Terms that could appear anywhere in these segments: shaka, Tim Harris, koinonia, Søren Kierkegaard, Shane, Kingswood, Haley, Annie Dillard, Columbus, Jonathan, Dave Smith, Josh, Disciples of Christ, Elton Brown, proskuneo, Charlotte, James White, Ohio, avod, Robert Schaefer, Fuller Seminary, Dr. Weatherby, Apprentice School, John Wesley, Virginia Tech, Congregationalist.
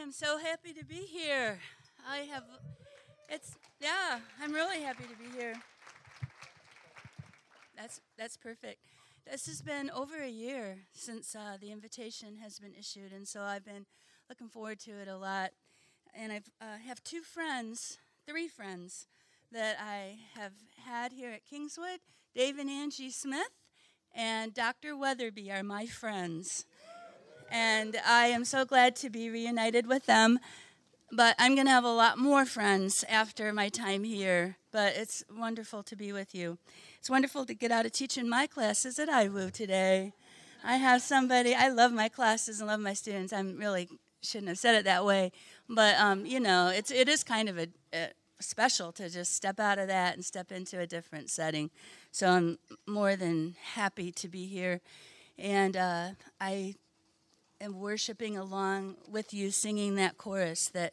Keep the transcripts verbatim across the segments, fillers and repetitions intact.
am so happy to be here. I have, it's, yeah, I'm really happy to be here. That's that's perfect. This has been over a year since uh, the invitation has been issued, and so I've been looking forward to it a lot. And I uh, have two friends, three friends, that I have had here at Kingswood. Dave and Angie Smith and Doctor Weatherby are my friends. And I am so glad to be reunited with them. But I'm going to have a lot more friends after my time here. But it's wonderful to be with you. It's wonderful to get out of teaching my classes at I W U today. I have somebody, I love my classes and love my students. I'm really shouldn't have said it that way. But, um, you know, it's, it is kind of a, a special to just step out of that and step into a different setting. So I'm more than happy to be here. And uh, I... and worshiping along with you, singing that chorus, that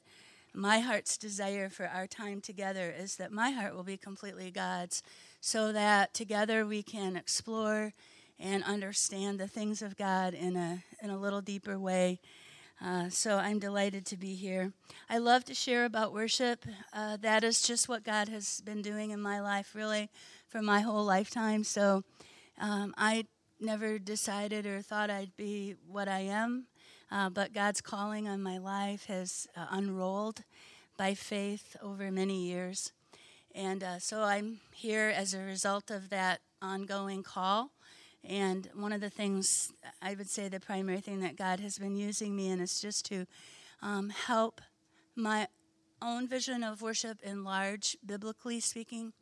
my heart's desire for our time together is that my heart will be completely God's, so that together we can explore and understand the things of God in a in a little deeper way. Uh, so I'm delighted to be here. I love to share about worship. Uh, that is just what God has been doing in my life, really, for my whole lifetime. So um, I never decided or thought I'd be what I am, uh, but God's calling on my life has uh, unrolled by faith over many years. And uh, so I'm here as a result of that ongoing call. And one of the things, I would say the primary thing that God has been using me in is just to um, help my own vision of worship enlarge, biblically speaking,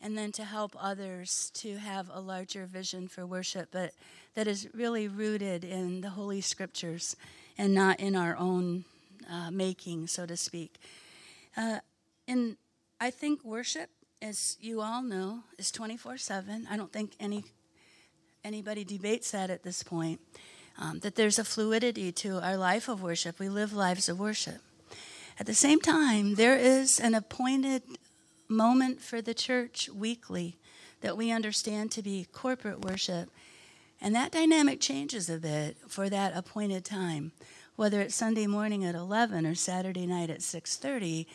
and then to help others to have a larger vision for worship, but that is really rooted in the Holy Scriptures and not in our own uh, making, so to speak. Uh, and I think worship, as you all know, is twenty-four seven. I don't think any anybody debates that at this point, um, that there's a fluidity to our life of worship. We live lives of worship. At the same time, there is an appointed moment for the church weekly that we understand to be corporate worship. And that dynamic changes a bit for that appointed time. Whether it's Sunday morning at eleven or Saturday night at six thirty,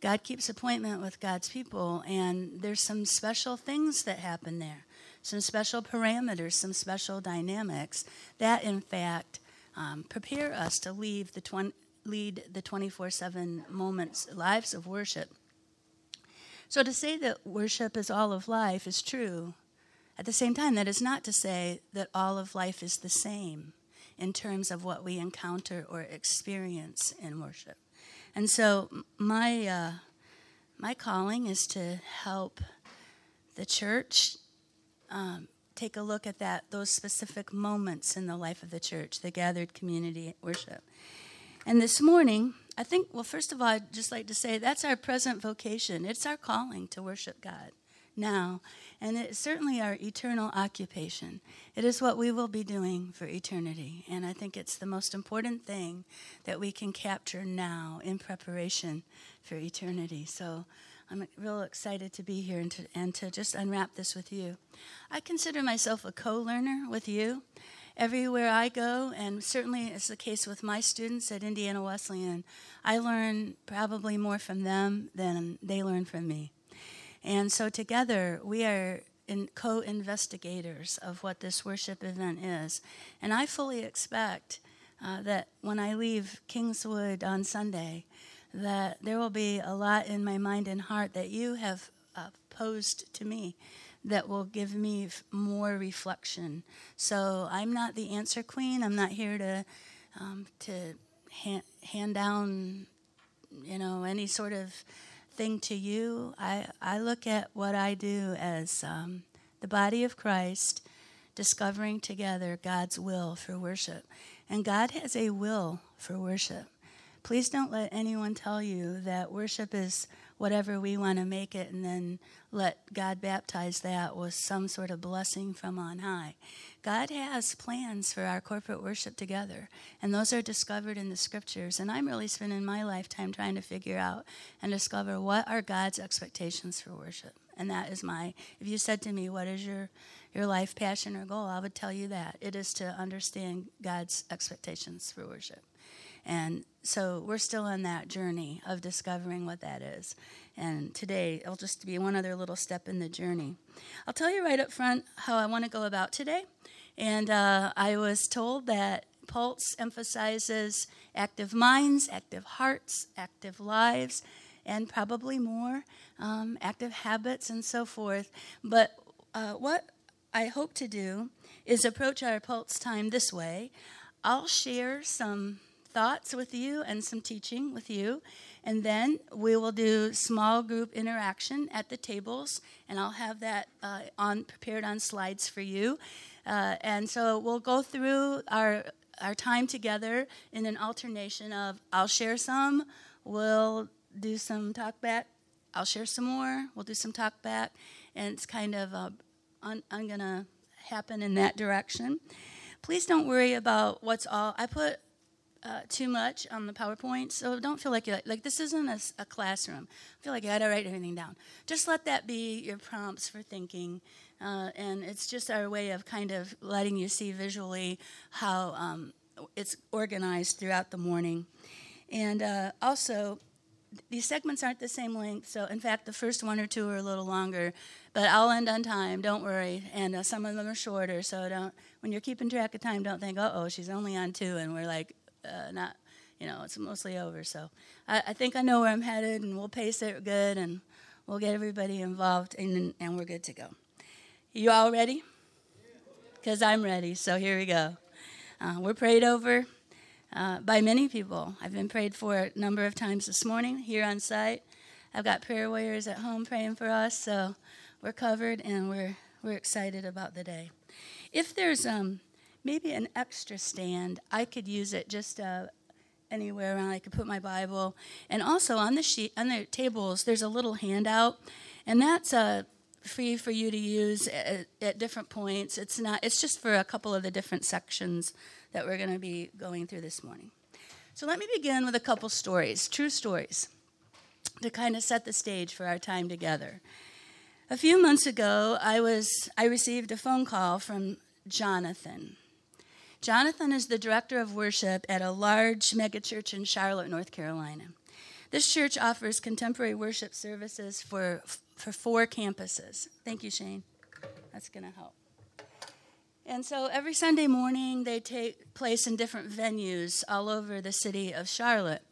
God keeps appointment with God's people, and there's some special things that happen there, some special parameters, some special dynamics that, in fact, um, prepare us to leave the tw- lead the twenty-four seven moments, lives of worship. So to say that worship is all of life is true. At the same time, that is not to say that all of life is the same in terms of what we encounter or experience in worship. And so my uh, my calling is to help the church um, take a look at that those specific moments in the life of the church, the gathered community worship. And this morning, I think, well, first of all, I'd just like to say that's our present vocation. It's our calling to worship God now, and it's certainly our eternal occupation. It is what we will be doing for eternity, and I think it's the most important thing that we can capture now in preparation for eternity. So I'm real excited to be here and to, and to just unwrap this with you. I consider myself a co-learner with you. Everywhere I go, and certainly it's the case with my students at Indiana Wesleyan, I learn probably more from them than they learn from me. And so together, we are in co-investigators of what this worship event is. And I fully expect uh, that when I leave Kingswood on Sunday, that there will be a lot in my mind and heart that you have uh, posed to me that will give me more reflection. So I'm not the answer queen. I'm not here to um, to hand, hand down, you know, any sort of thing to you. I, I look at what I do as um, the body of Christ, discovering together God's will for worship. And God has a will for worship. Please don't let anyone tell you that worship is whatever we want to make it, and then let God baptize that with some sort of blessing from on high. God has plans for our corporate worship together, and those are discovered in the Scriptures. And I'm really spending my lifetime trying to figure out and discover what are God's expectations for worship. And that is my, if you said to me, what is your, your life passion or goal, I would tell you that. It is to understand God's expectations for worship. And so we're still in that journey of discovering what that is. And today, it'll just be one other little step in the journey. I'll tell you right up front how I want to go about today. And uh, I was told that Pulse emphasizes active minds, active hearts, active lives, and probably more, um, active habits and so forth. But uh, what I hope to do is approach our Pulse time this way. I'll share some thoughts with you and some teaching with you, and then we will do small group interaction at the tables, and I'll have that uh, on prepared on slides for you. Uh, and so we'll go through our our time together in an alternation of I'll share some, we'll do some talk back, I'll share some more, we'll do some talk back, and it's kind of uh, I'm going to happen in that direction. Please don't worry about what's all. I put Uh, too much on the PowerPoint, so don't feel like you're, like this isn't a, a classroom. I feel like you gotta write everything down. Just let that be your prompts for thinking, uh, and it's just our way of kind of letting you see visually how um, it's organized throughout the morning. And uh, also, these segments aren't the same length, so in fact, the first one or two are a little longer, but I'll end on time, don't worry, and uh, some of them are shorter, so don't, when you're keeping track of time, don't think, uh-oh, she's only on two, and we're like, Uh, not, you know, it's mostly over. So I, I think I know where I'm headed, and we'll pace it good, and we'll get everybody involved, and and we're good to go. You all ready? Because I'm ready, so here we go. Uh, we're prayed over uh, by many people. I've been prayed for a number of times this morning here on site. I've got prayer warriors at home praying for us, so we're covered, and we're we're excited about the day. If there's um. maybe an extra stand. I could use it just uh, anywhere around. I could put my Bible. And also on the sheet, on the tables, there's a little handout, and that's uh, free for you to use at, at different points. It's not. It's just for a couple of the different sections that we're going to be going through this morning. So let me begin with a couple stories, true stories, to kind of set the stage for our time together. A few months ago, I was I received a phone call from Jonathan. Jonathan is the director of worship at a large megachurch in Charlotte, North Carolina. This church offers contemporary worship services for, for four campuses. Thank you, Shane. That's going to help. And so every Sunday morning, they take place in different venues all over the city of Charlotte.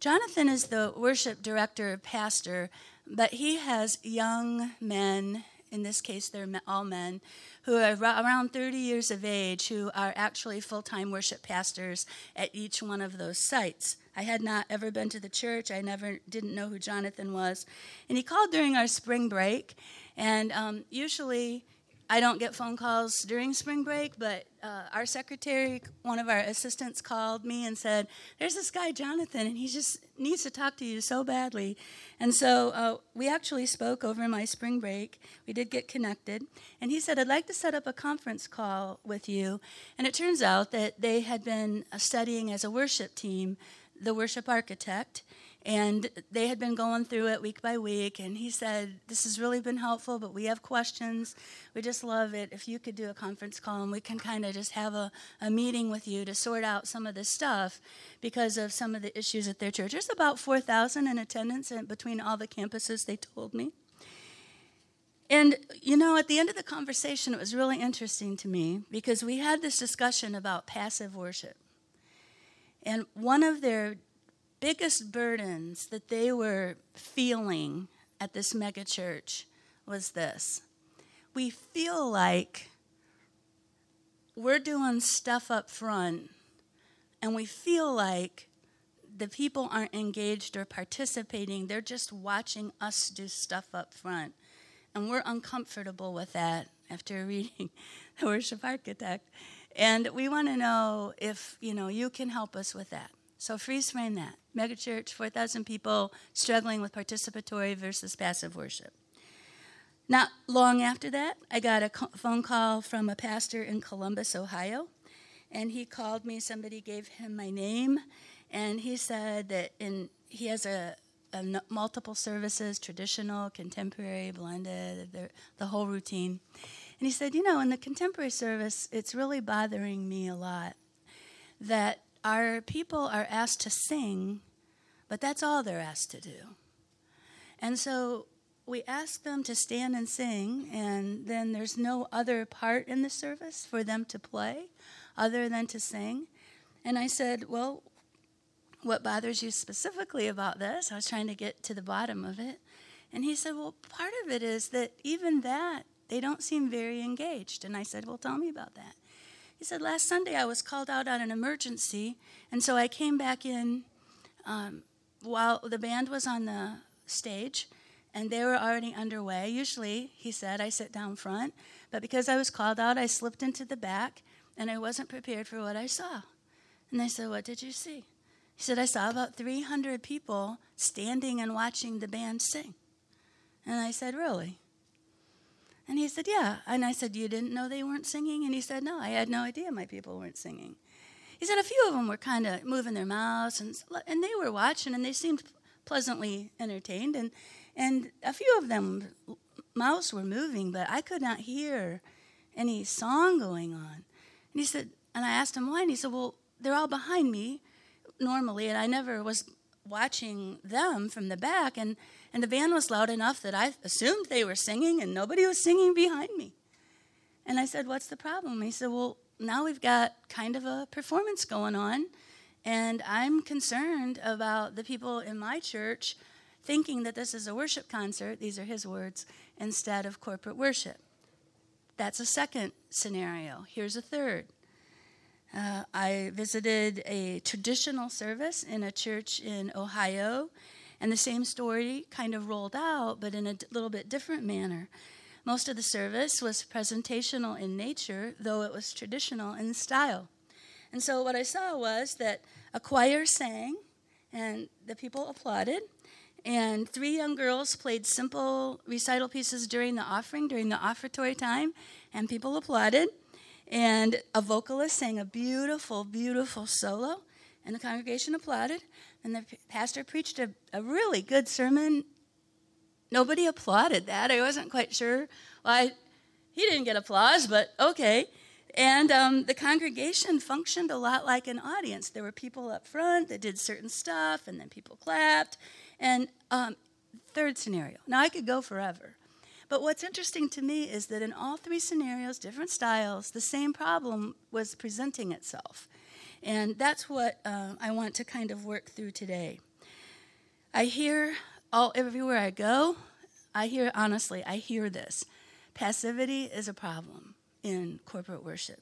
Jonathan is the worship director, pastor, but he has young men, in this case, they're all men, who are around thirty years of age, who are actually full-time worship pastors at each one of those sites. I had not ever been to the church. I never didn't know who Jonathan was. And he called during our spring break. And um, usually I don't get phone calls during spring break, but uh, our secretary, one of our assistants, called me and said, there's this guy, Jonathan, and he just needs to talk to you so badly. And so uh, we actually spoke over my spring break. We did get connected. And he said, I'd like to set up a conference call with you. And it turns out that they had been studying as a worship team, the worship architect, and they had been going through it week by week, and he said, this has really been helpful, but we have questions. We just love it. If you could do a conference call, and we can kind of just have a, a meeting with you to sort out some of this stuff because of some of the issues at their church. There's about four thousand in attendance in between all the campuses, they told me. And, you know, at the end of the conversation, it was really interesting to me because we had this discussion about passive worship. And one of their biggest burdens that they were feeling at this mega church was this. We feel like we're doing stuff up front, and we feel like the people aren't engaged or participating. They're just watching us do stuff up front, and we're uncomfortable with that after reading The Worship Architect. And we want to know if, you know, you can help us with that. So freeze frame that. Megachurch, four thousand people struggling with participatory versus passive worship. Not long after that, I got a phone call from a pastor in Columbus, Ohio, and he called me. Somebody gave him my name, and he said that in he has a, a multiple services, traditional, contemporary, blended, the, the whole routine. And he said, you know, in the contemporary service, it's really bothering me a lot that our people are asked to sing, but that's all they're asked to do. And so we ask them to stand and sing, and then there's no other part in the service for them to play other than to sing. And I said, well, what bothers you specifically about this? I was trying to get to the bottom of it. And he said, well, part of it is that even that, they don't seem very engaged. And I said, well, tell me about that. He said, last Sunday I was called out on an emergency, and so I came back in um, while the band was on the stage, and they were already underway. Usually, he said, I sit down front, but because I was called out, I slipped into the back, and I wasn't prepared for what I saw. And I said, what did you see? He said, I saw about three hundred people standing and watching the band sing. And I said, really? And he said, yeah. And I said, you didn't know they weren't singing? And he said, no, I had no idea my people weren't singing. He said, a few of them were kind of moving their mouths, and and they were watching, and they seemed pleasantly entertained. And, and a few of them, mouths were moving, but I could not hear any song going on. And he said, and I asked him why, and he said, well, they're all behind me normally, and I never was watching them from the back, and, and the band was loud enough that I assumed they were singing, and nobody was singing behind me. And I said, what's the problem? He said, well, now we've got kind of a performance going on, and I'm concerned about the people in my church thinking that this is a worship concert, these are his words, instead of corporate worship. That's a second scenario. Here's a third. Uh, I visited a traditional service in a church in Ohio, and the same story kind of rolled out, but in a d- little bit different manner. Most of the service was presentational in nature, though it was traditional in style. And so what I saw was that a choir sang, and the people applauded, and three young girls played simple recital pieces during the offering, during the offertory time, and people applauded. And a vocalist sang a beautiful, beautiful solo, and the congregation applauded. And the pastor preached a, a really good sermon. Nobody applauded that. I wasn't quite sure why he didn't get applause, but okay. And um, the congregation functioned a lot like an audience. There were people up front that did certain stuff, and then people clapped. And um, third scenario. Now, I could go forever. But what's interesting to me is that in all three scenarios, different styles, the same problem was presenting itself. And that's what uh, I want to kind of work through today. I hear all everywhere I go, I hear, honestly, I hear this. Passivity is a problem in corporate worship.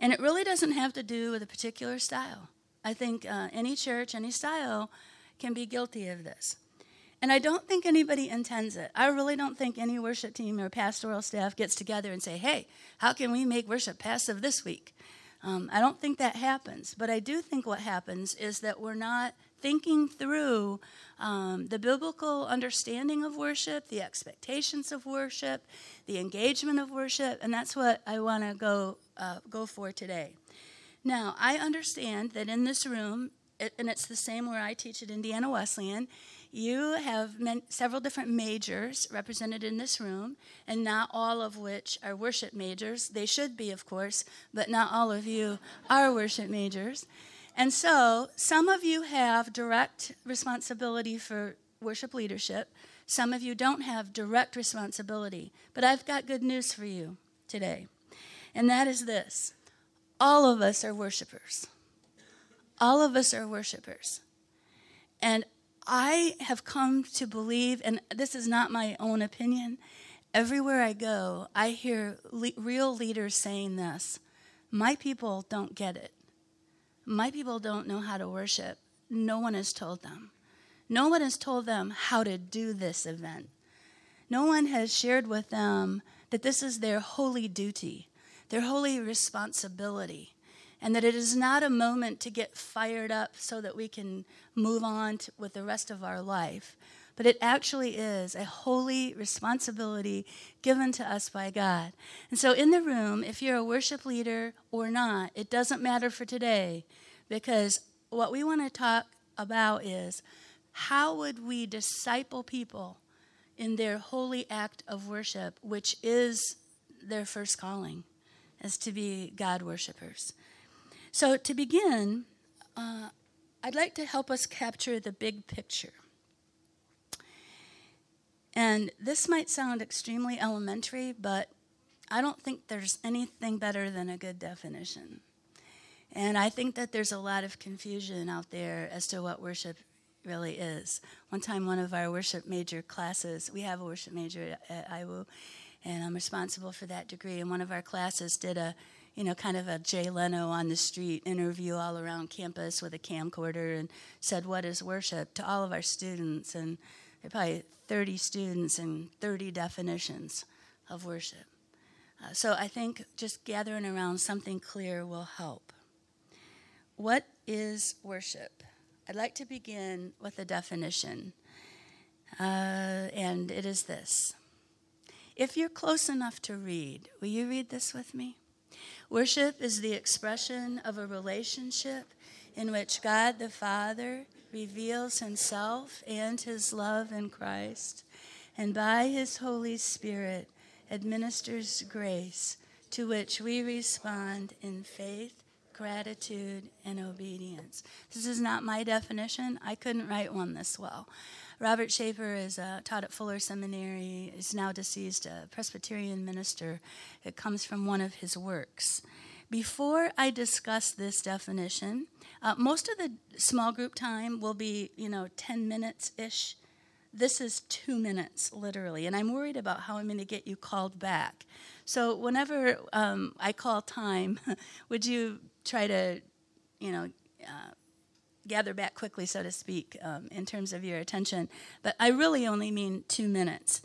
And it really doesn't have to do with a particular style. I think uh, any church, any style can be guilty of this. And I don't think anybody intends it. I really don't think any worship team or pastoral staff gets together and say, hey, how can we make worship passive this week? Um, I don't think that happens. But I do think what happens is that we're not thinking through um, the biblical understanding of worship, the expectations of worship, the engagement of worship, and that's what I want to go uh, go for today. Now, I understand that in this room, it, and it's the same where I teach at Indiana Wesleyan, you have men, several different majors represented in this room, and not all of which are worship majors. They should be, of course, but not all of you are worship majors. And so some of you have direct responsibility for worship leadership. Some of you don't have direct responsibility. But I've got good news for you today, and that is this. All of us are worshipers. All of us are worshipers. And I have come to believe, and this is not my own opinion, everywhere I go, I hear le- real leaders saying this. My people don't get it. My people don't know how to worship. No one has told them. No one has told them how to do this event. No one has shared with them that this is their holy duty, their holy responsibility. And that it is not a moment to get fired up so that we can move on to, with the rest of our life. But it actually is a holy responsibility given to us by God. And so in the room, if you're a worship leader or not, it doesn't matter for today. Because what we want to talk about is, how would we disciple people in their holy act of worship, which is their first calling, is to be God worshipers. So to begin, uh, I'd like to help us capture the big picture. And this might sound extremely elementary, but I don't think there's anything better than a good definition. And I think that there's a lot of confusion out there as to what worship really is. One time, one of our worship major classes, we have a worship major at I W U, and I'm responsible for that degree, and one of our classes did a, you know, kind of a Jay Leno on the street interview all around campus with a camcorder and said, what is worship, to all of our students, and there are probably thirty students and thirty definitions of worship. Uh, so I think just gathering around something clear will help. What is worship? I'd like to begin with a definition, uh, and it is this. If you're close enough to read, will you read this with me? Worship is the expression of a relationship in which God the Father reveals himself and his love in Christ, and by his Holy Spirit administers grace to which we respond in faith, gratitude, and obedience. This is not my definition. I couldn't write one this well. Robert Schaefer is uh, taught at Fuller Seminary, is now deceased, a Presbyterian minister. It comes from one of his works. Before I discuss this definition, uh, most of the small group time will be, you know, ten minutes-ish. This is two minutes, literally, and I'm worried about how I'm going to get you called back. So whenever um, I call time, would you try to, you know, uh, gather back quickly, so to speak, um, in terms of your attention? But I really only mean two minutes.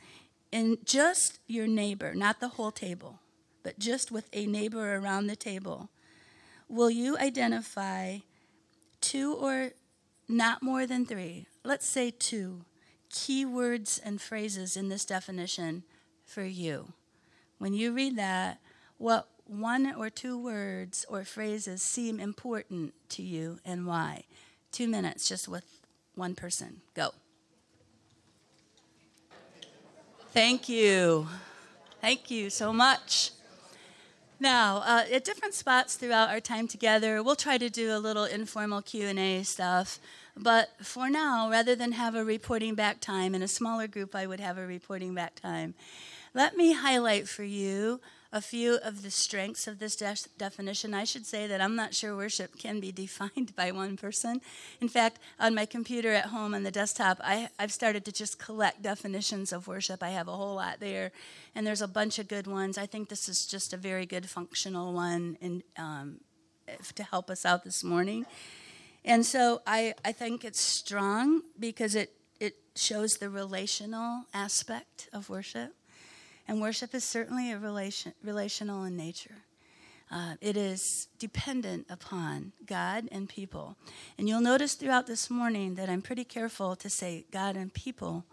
And just your neighbor, not the whole table, but just with a neighbor around the table, will you identify two or not more than three, let's say two, key words and phrases in this definition for you? When you read that, what one or two words or phrases seem important to you and why? Two minutes just with one person. Go. Thank you. Thank you so much. Now, uh, at different spots throughout our time together, we'll try to do a little informal Q and A stuff. But for now, rather than have a reporting back time, in a smaller group I would have a reporting back time. Let me highlight for you a few of the strengths of this de- definition. I should say that I'm not sure worship can be defined by one person. In fact, on my computer at home on the desktop, I, I've started to just collect definitions of worship. I have a whole lot there, and there's a bunch of good ones. I think this is just a very good functional one in, um, to help us out this morning. And so I, I think it's strong because it, it shows the relational aspect of worship. And worship is certainly a relation, relational in nature. Uh, it is dependent upon God and people. And you'll notice throughout this morning that I'm pretty careful to say God and people,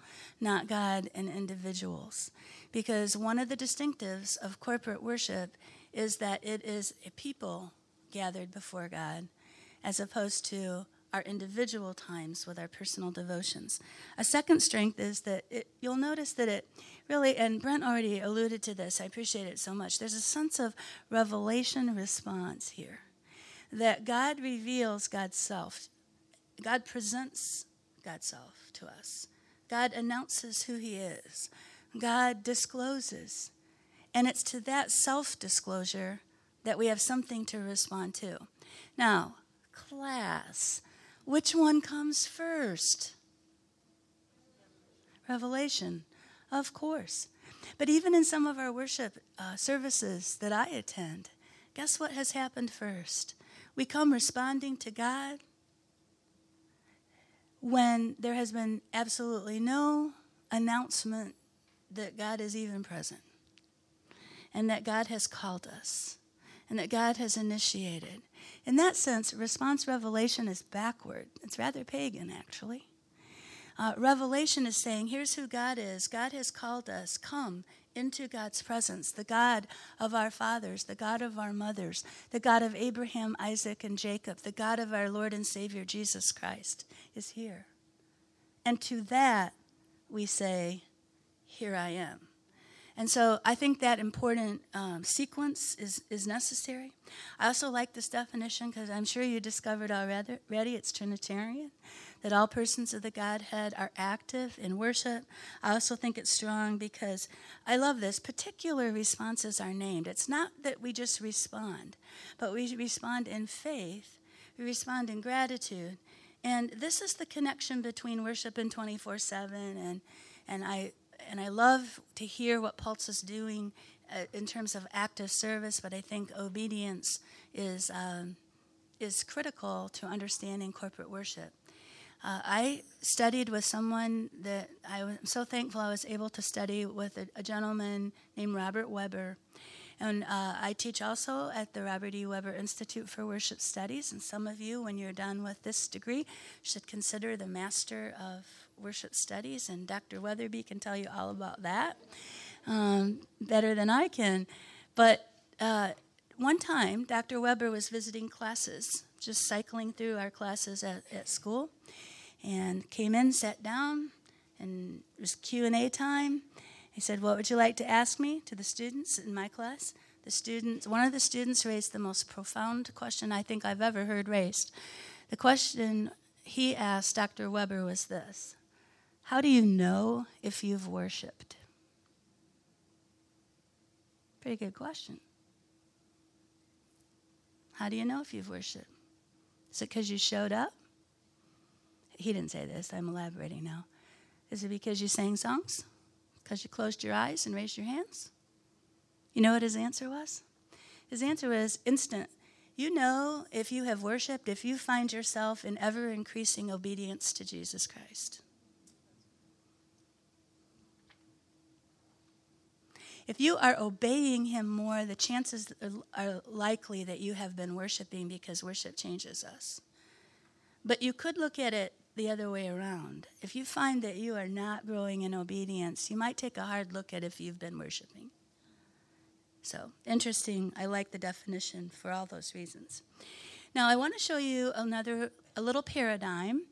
not God and individuals. Because one of the distinctives of corporate worship is that it is a people gathered before God, as opposed to our individual times with our personal devotions. A second strength is that it, you'll notice that it really, and Brent already alluded to this, I appreciate it so much, there's a sense of revelation response here, that God reveals God's self. God presents God's self to us. God announces who he is. God discloses. And it's to that self-disclosure that we have something to respond to. Now, class, which one comes first? Revelation, of course. But even in some of our worship uh, services that I attend, guess what has happened first? We come responding to God when there has been absolutely no announcement that God is even present, and that God has called us, and that God has initiated. In that sense, response revelation is backward. It's rather pagan, actually. Uh, revelation is saying, here's who God is. God has called us. Come into God's presence, the God of our fathers, the God of our mothers, the God of Abraham, Isaac, and Jacob, the God of our Lord and Savior, Jesus Christ, is here. And to that, we say, here I am. And so I think that important um, sequence is, is necessary. I also like this definition because I'm sure you discovered already it's Trinitarian, that all persons of the Godhead are active in worship. I also think it's strong because I love this. Particular responses are named. It's not that we just respond, but we respond in faith. We respond in gratitude. And this is the connection between worship and twenty-four seven, and and I and I love to hear what Pulse is doing uh, in terms of active service, but I think obedience is um, is critical to understanding corporate worship. Uh, I studied with someone that I was so thankful I was able to study with a, a gentleman named Robert Webber. And uh, I teach also at the Robert E. Webber Institute for Worship Studies. And some of you, when you're done with this degree, should consider the Master of Worship Studies. And Doctor Weatherby can tell you all about that um, better than I can. But uh, one time, Doctor Webber was visiting classes, just cycling through our classes at, at school, and came in, sat down, and it was Q and A time. He said, "What would you like to ask me?" to the students in my class. The students, one of the students raised the most profound question I think I've ever heard raised. The question he asked Doctor Weber was this: "How do you know if you've worshiped?" Pretty good question. How do you know if you've worshiped? Is it because you showed up? He didn't say this. I'm elaborating now. Is it because you sang songs? Because you closed your eyes and raised your hands? You know what his answer was? His answer was instant. You know if you have worshiped, if you find yourself in ever-increasing obedience to Jesus Christ. If you are obeying him more, the chances are likely that you have been worshiping, because worship changes us. But you could look at it the other way around. If you find that you are not growing in obedience, you might take a hard look at if you've been worshiping. So, interesting. I like the definition for all those reasons. Now, I want to show you another, a little paradigm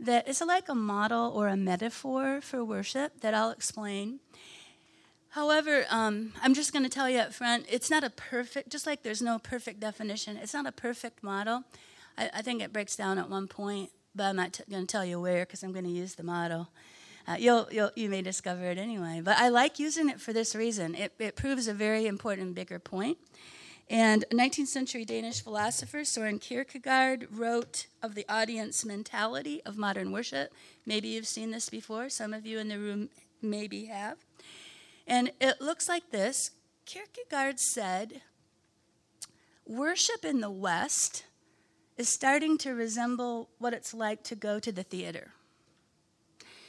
that is like a model or a metaphor for worship that I'll explain. However, um, I'm just going to tell you up front, it's not a perfect, just like there's no perfect definition, it's not a perfect model. I, I think it breaks down at one point, but I'm not t- going to tell you where, because I'm going to use the model. Uh, you'll, you'll, you may discover it anyway. But I like using it for this reason. It, it proves a very important, bigger point. And nineteenth century Danish philosopher Søren Kierkegaard wrote of the audience mentality of modern worship. Maybe you've seen this before. Some of you in the room maybe have. And it looks like this. Kierkegaard said, worship in the West is starting to resemble what it's like to go to the theater.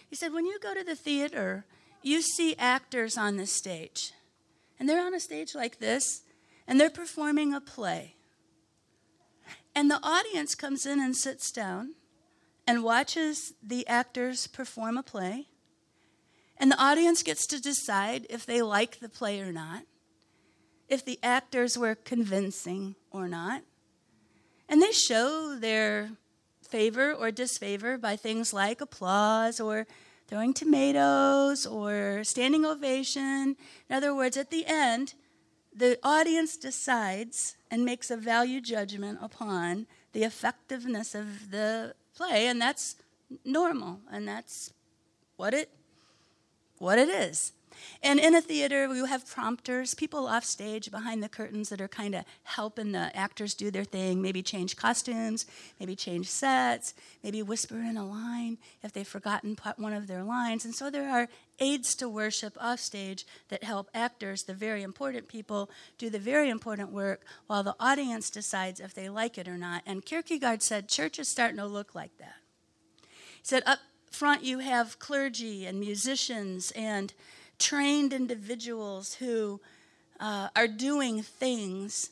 He said, when you go to the theater, you see actors on the stage. And they're on a stage like this, and they're performing a play. And the audience comes in and sits down and watches the actors perform a play. And the audience gets to decide if they like the play or not, if the actors were convincing or not. And they show their favor or disfavor by things like applause or throwing tomatoes or standing ovation. In other words, at the end, the audience decides and makes a value judgment upon the effectiveness of the play, and that's normal, and that's what it, what it is. And in a theater, we have prompters, people off stage behind the curtains that are kind of helping the actors do their thing, maybe change costumes, maybe change sets, maybe whisper in a line if they've forgotten one of their lines. And so there are aids to worship off stage that help actors, the very important people, do the very important work while the audience decides if they like it or not. And Kierkegaard said church is starting to look like that. He said up front you have clergy and musicians and trained individuals who uh, are doing things,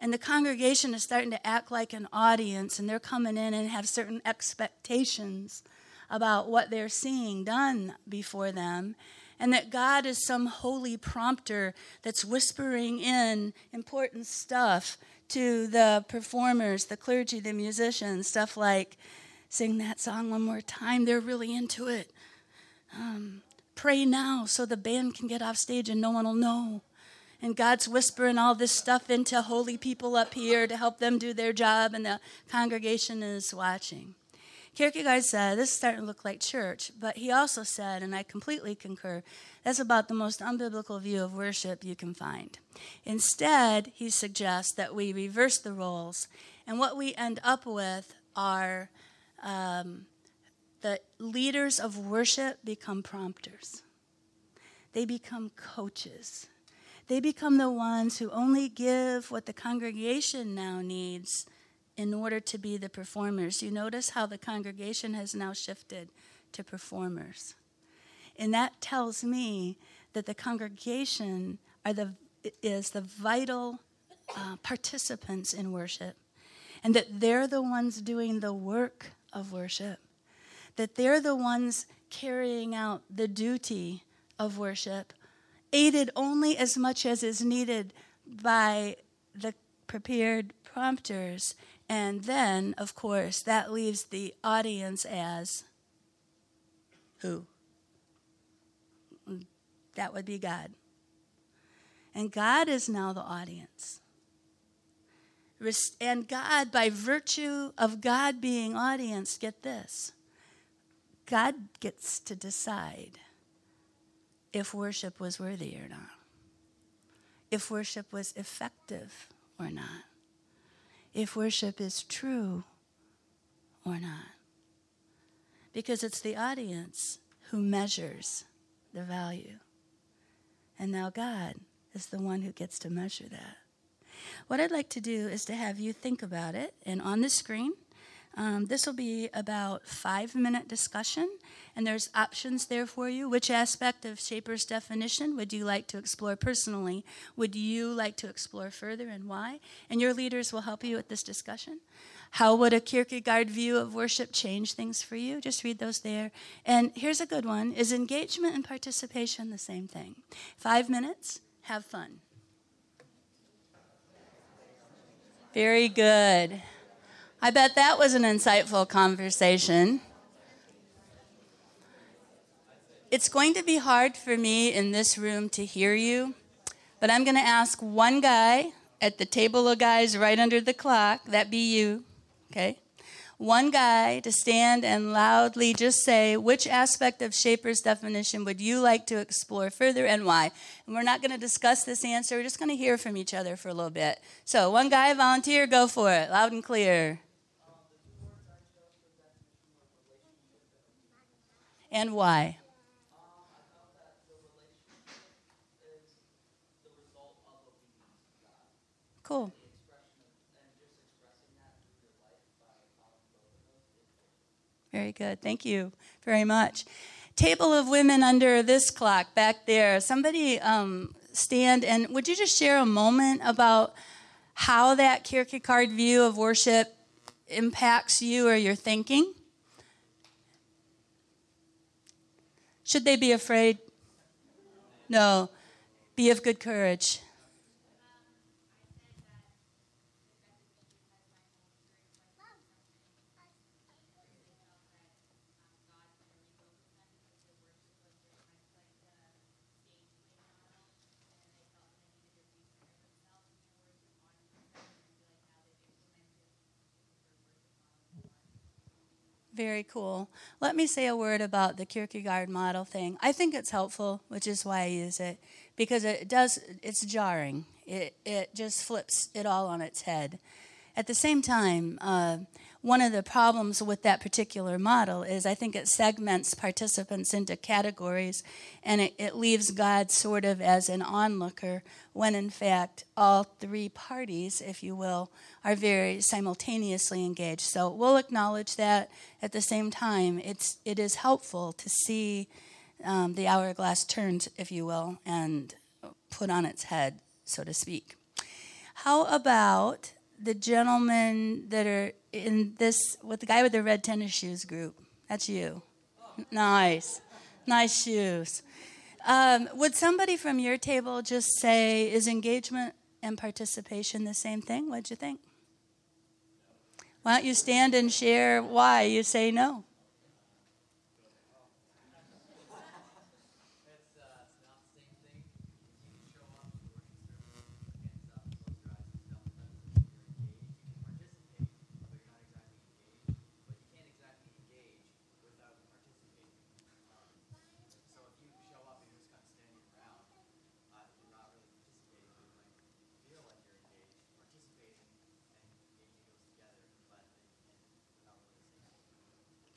and the congregation is starting to act like an audience, and they're coming in and have certain expectations about what they're seeing done before them, and that God is some holy prompter that's whispering in important stuff to the performers, the clergy, the musicians, stuff like, sing that song one more time, they're really into it. Um, Pray now so the band can get off stage and no one will know. And God's whispering all this stuff into holy people up here to help them do their job, and the congregation is watching. Kierkegaard said, this is starting to look like church, but he also said, and I completely concur, that's about the most unbiblical view of worship you can find. Instead, he suggests that we reverse the roles, and what we end up with are... Um, The leaders of worship become prompters. They become coaches. They become the ones who only give what the congregation now needs in order to be the performers. You notice how the congregation has now shifted to performers. And that tells me that the congregation are the, is the vital uh, participants in worship, and that they're the ones doing the work of worship, that they're the ones carrying out the duty of worship, aided only as much as is needed by the prepared prompters. And then, of course, that leaves the audience as who? That would be God. And God is now the audience. And God, by virtue of God being audience, get this, God gets to decide if worship was worthy or not, if worship was effective or not, if worship is true or not, because it's the audience who measures the value. And now God is the one who gets to measure that. What I'd like to do is to have you think about it, and on the screen, Um, this will be about five-minute discussion, and there's options there for you. Which aspect of Shaper's definition would you like to explore personally? Would you like to explore further, and why? And your leaders will help you with this discussion. How would a Kierkegaard view of worship change things for you? Just read those there. And here's a good one. Is engagement and participation the same thing? Five minutes, have fun. Very good. I bet that was an insightful conversation. It's going to be hard for me in this room to hear you, but I'm going to ask one guy at the table of guys right under the clock, that be you, okay? One guy to stand and loudly just say, which aspect of Shaper's definition would you like to explore further and why? And we're not going to discuss this answer. We're just going to hear from each other for a little bit. So one guy, volunteer, go for it, loud and clear. And why? Cool. Very good. Thank you very much. Table of women under this clock back there. Somebody um, stand, and would you just share a moment about how that Kierkegaard view of worship impacts you or your thinking? Should they be afraid? No. Be of good courage. Very cool. Let me say a word about the Kierkegaard model thing. I think it's helpful, which is why I use it, because it does, it's jarring. It it just flips it all on its head. At the same time, uh, one of the problems with that particular model is I think it segments participants into categories, and it, it leaves God sort of as an onlooker when, in fact, all three parties, if you will, are very simultaneously engaged. So we'll acknowledge that. At the same time, it's, it is helpful to see um, the hourglass turned, if you will, and put on its head, so to speak. How about the gentlemen that are in this, with the guy with the red tennis shoes group? That's you. Oh. Nice. Nice shoes. Um, would somebody from your table just say, is engagement and participation the same thing? What'd you think? Why don't you stand and share why you say no?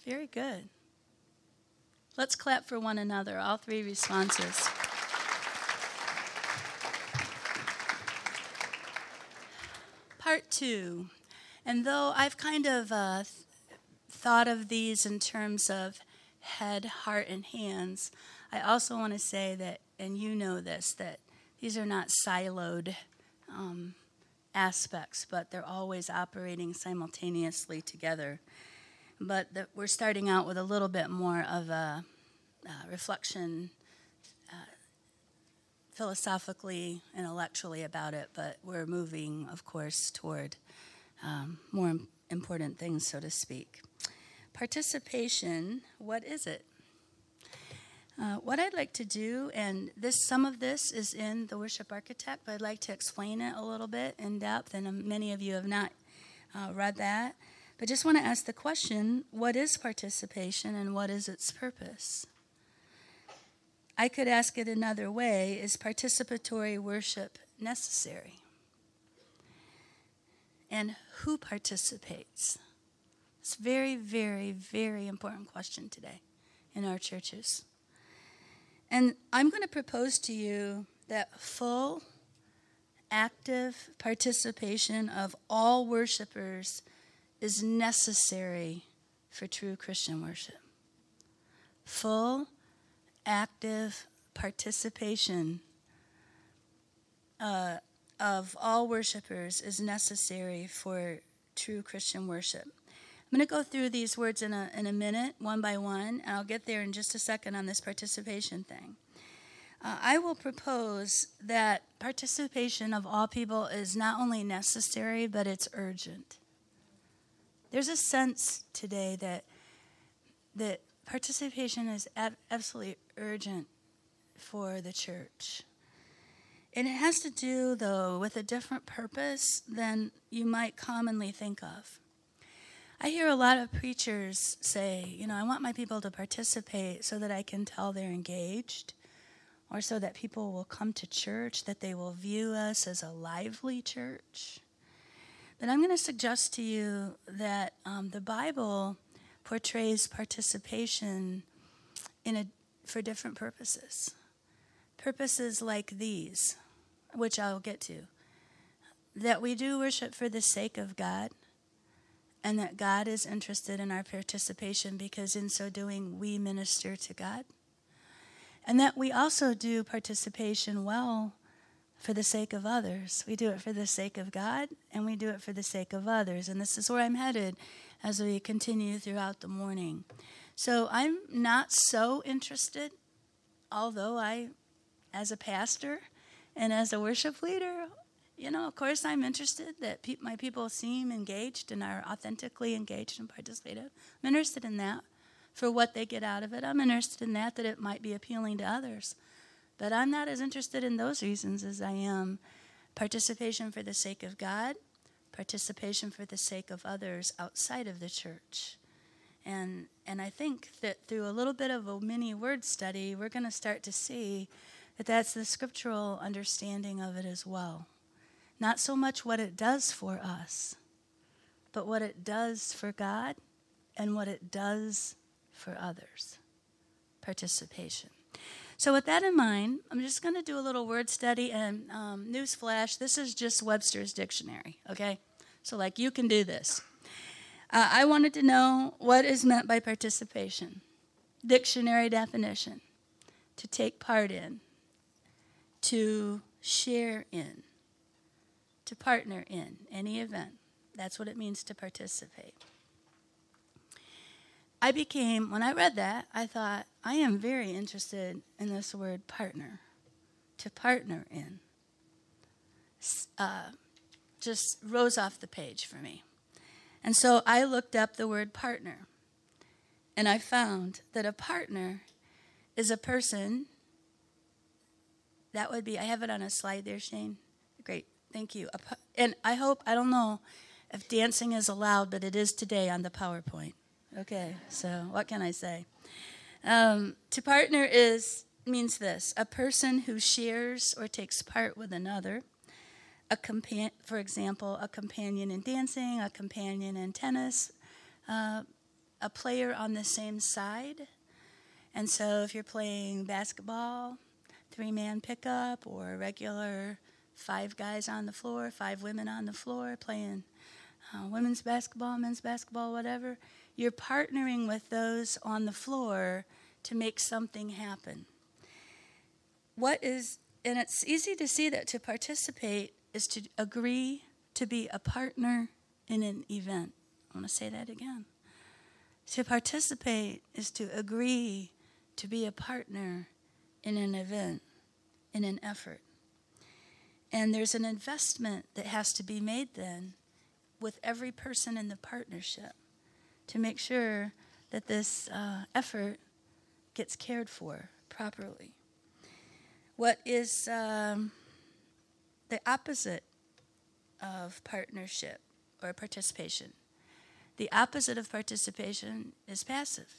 Very good. Let's clap for one another, all three responses. Part two. And though I've kind of uh, thought of these in terms of head, heart, and hands, I also want to say that, and you know this, that these are not siloed um, aspects, but they're always operating simultaneously together. But the, we're starting out with a little bit more of a uh, reflection uh, philosophically, intellectually about it, but we're moving, of course, toward um, more important things, so to speak. Participation, what is it? Uh, what I'd like to do, and this some of this is in The Worship Architect, but I'd like to explain it a little bit in depth, and um, many of you have not uh, read that. But just want to ask the question, what is participation and what is its purpose? I could ask it another way, is participatory worship necessary? And who participates? It's a very, very, very important question today in our churches. And I'm going to propose to you that full, active participation of all worshipers is necessary for true Christian worship. Full, active participation uh, of all worshipers is necessary for true Christian worship. I'm going to go through these words in a, in a minute, one by one, and I'll get there in just a second on this participation thing. Uh, I will propose that participation of all people is not only necessary, but it's urgent. There's a sense today that that participation is ab- absolutely urgent for the church. And it has to do, though, with a different purpose than you might commonly think of. I hear a lot of preachers say, you know, I want my people to participate so that I can tell they're engaged, or so that people will come to church, that they will view us as a lively church. But I'm going to suggest to you that um, the Bible portrays participation in a, for different purposes. Purposes like these, which I'll get to, that we do worship for the sake of God, and that God is interested in our participation because in so doing we minister to God. And that we also do participation well for the sake of others. We do it for the sake of God, and we do it for the sake of others. And this is where I'm headed as we continue throughout the morning. So I'm not so interested, although I, as a pastor and as a worship leader, you know, of course, I'm interested that pe- my people seem engaged and are authentically engaged and participative. I'm interested in that for what they get out of it. I'm interested in that, that it might be appealing to others. But I'm not as interested in those reasons as I am participation for the sake of God, participation for the sake of others outside of the church. And and I think that through a little bit of a mini word study, we're going to start to see that that's the scriptural understanding of it as well. Not so much what it does for us, but what it does for God and what it does for others. Participation. So with that in mind, I'm just going to do a little word study, and um, newsflash, this is just Webster's Dictionary, okay? So, like, you can do this. Uh, I wanted to know what is meant by participation. Dictionary definition, to take part in, to share in, to partner in any event. That's what it means to participate. I became, when I read that, I thought, I am very interested in this word partner, to partner in. Uh, just rose off the page for me. And so I looked up the word partner, and I found that a partner is a person, that would be, I have it on a slide there, Shane. Great. Thank you. And I hope, I don't know if dancing is allowed, but it is today on the PowerPoint. Okay, so what can I say? Um, to partner is means this, a person who shares or takes part with another. A compa- For example, a companion in dancing, a companion in tennis, uh, a player on the same side. And so if you're playing basketball, three-man pickup, or regular five guys on the floor, five women on the floor playing uh, women's basketball, men's basketball, whatever, you're partnering with those on the floor to make something happen. What is, and it's easy to see that to participate is to agree to be a partner in an event. I want to say that again. To participate is to agree to be a partner in an event, in an effort. And there's an investment that has to be made then with every person in the partnership to make sure that this uh, effort gets cared for properly. What is um, the opposite of partnership or participation? The opposite of participation is passive.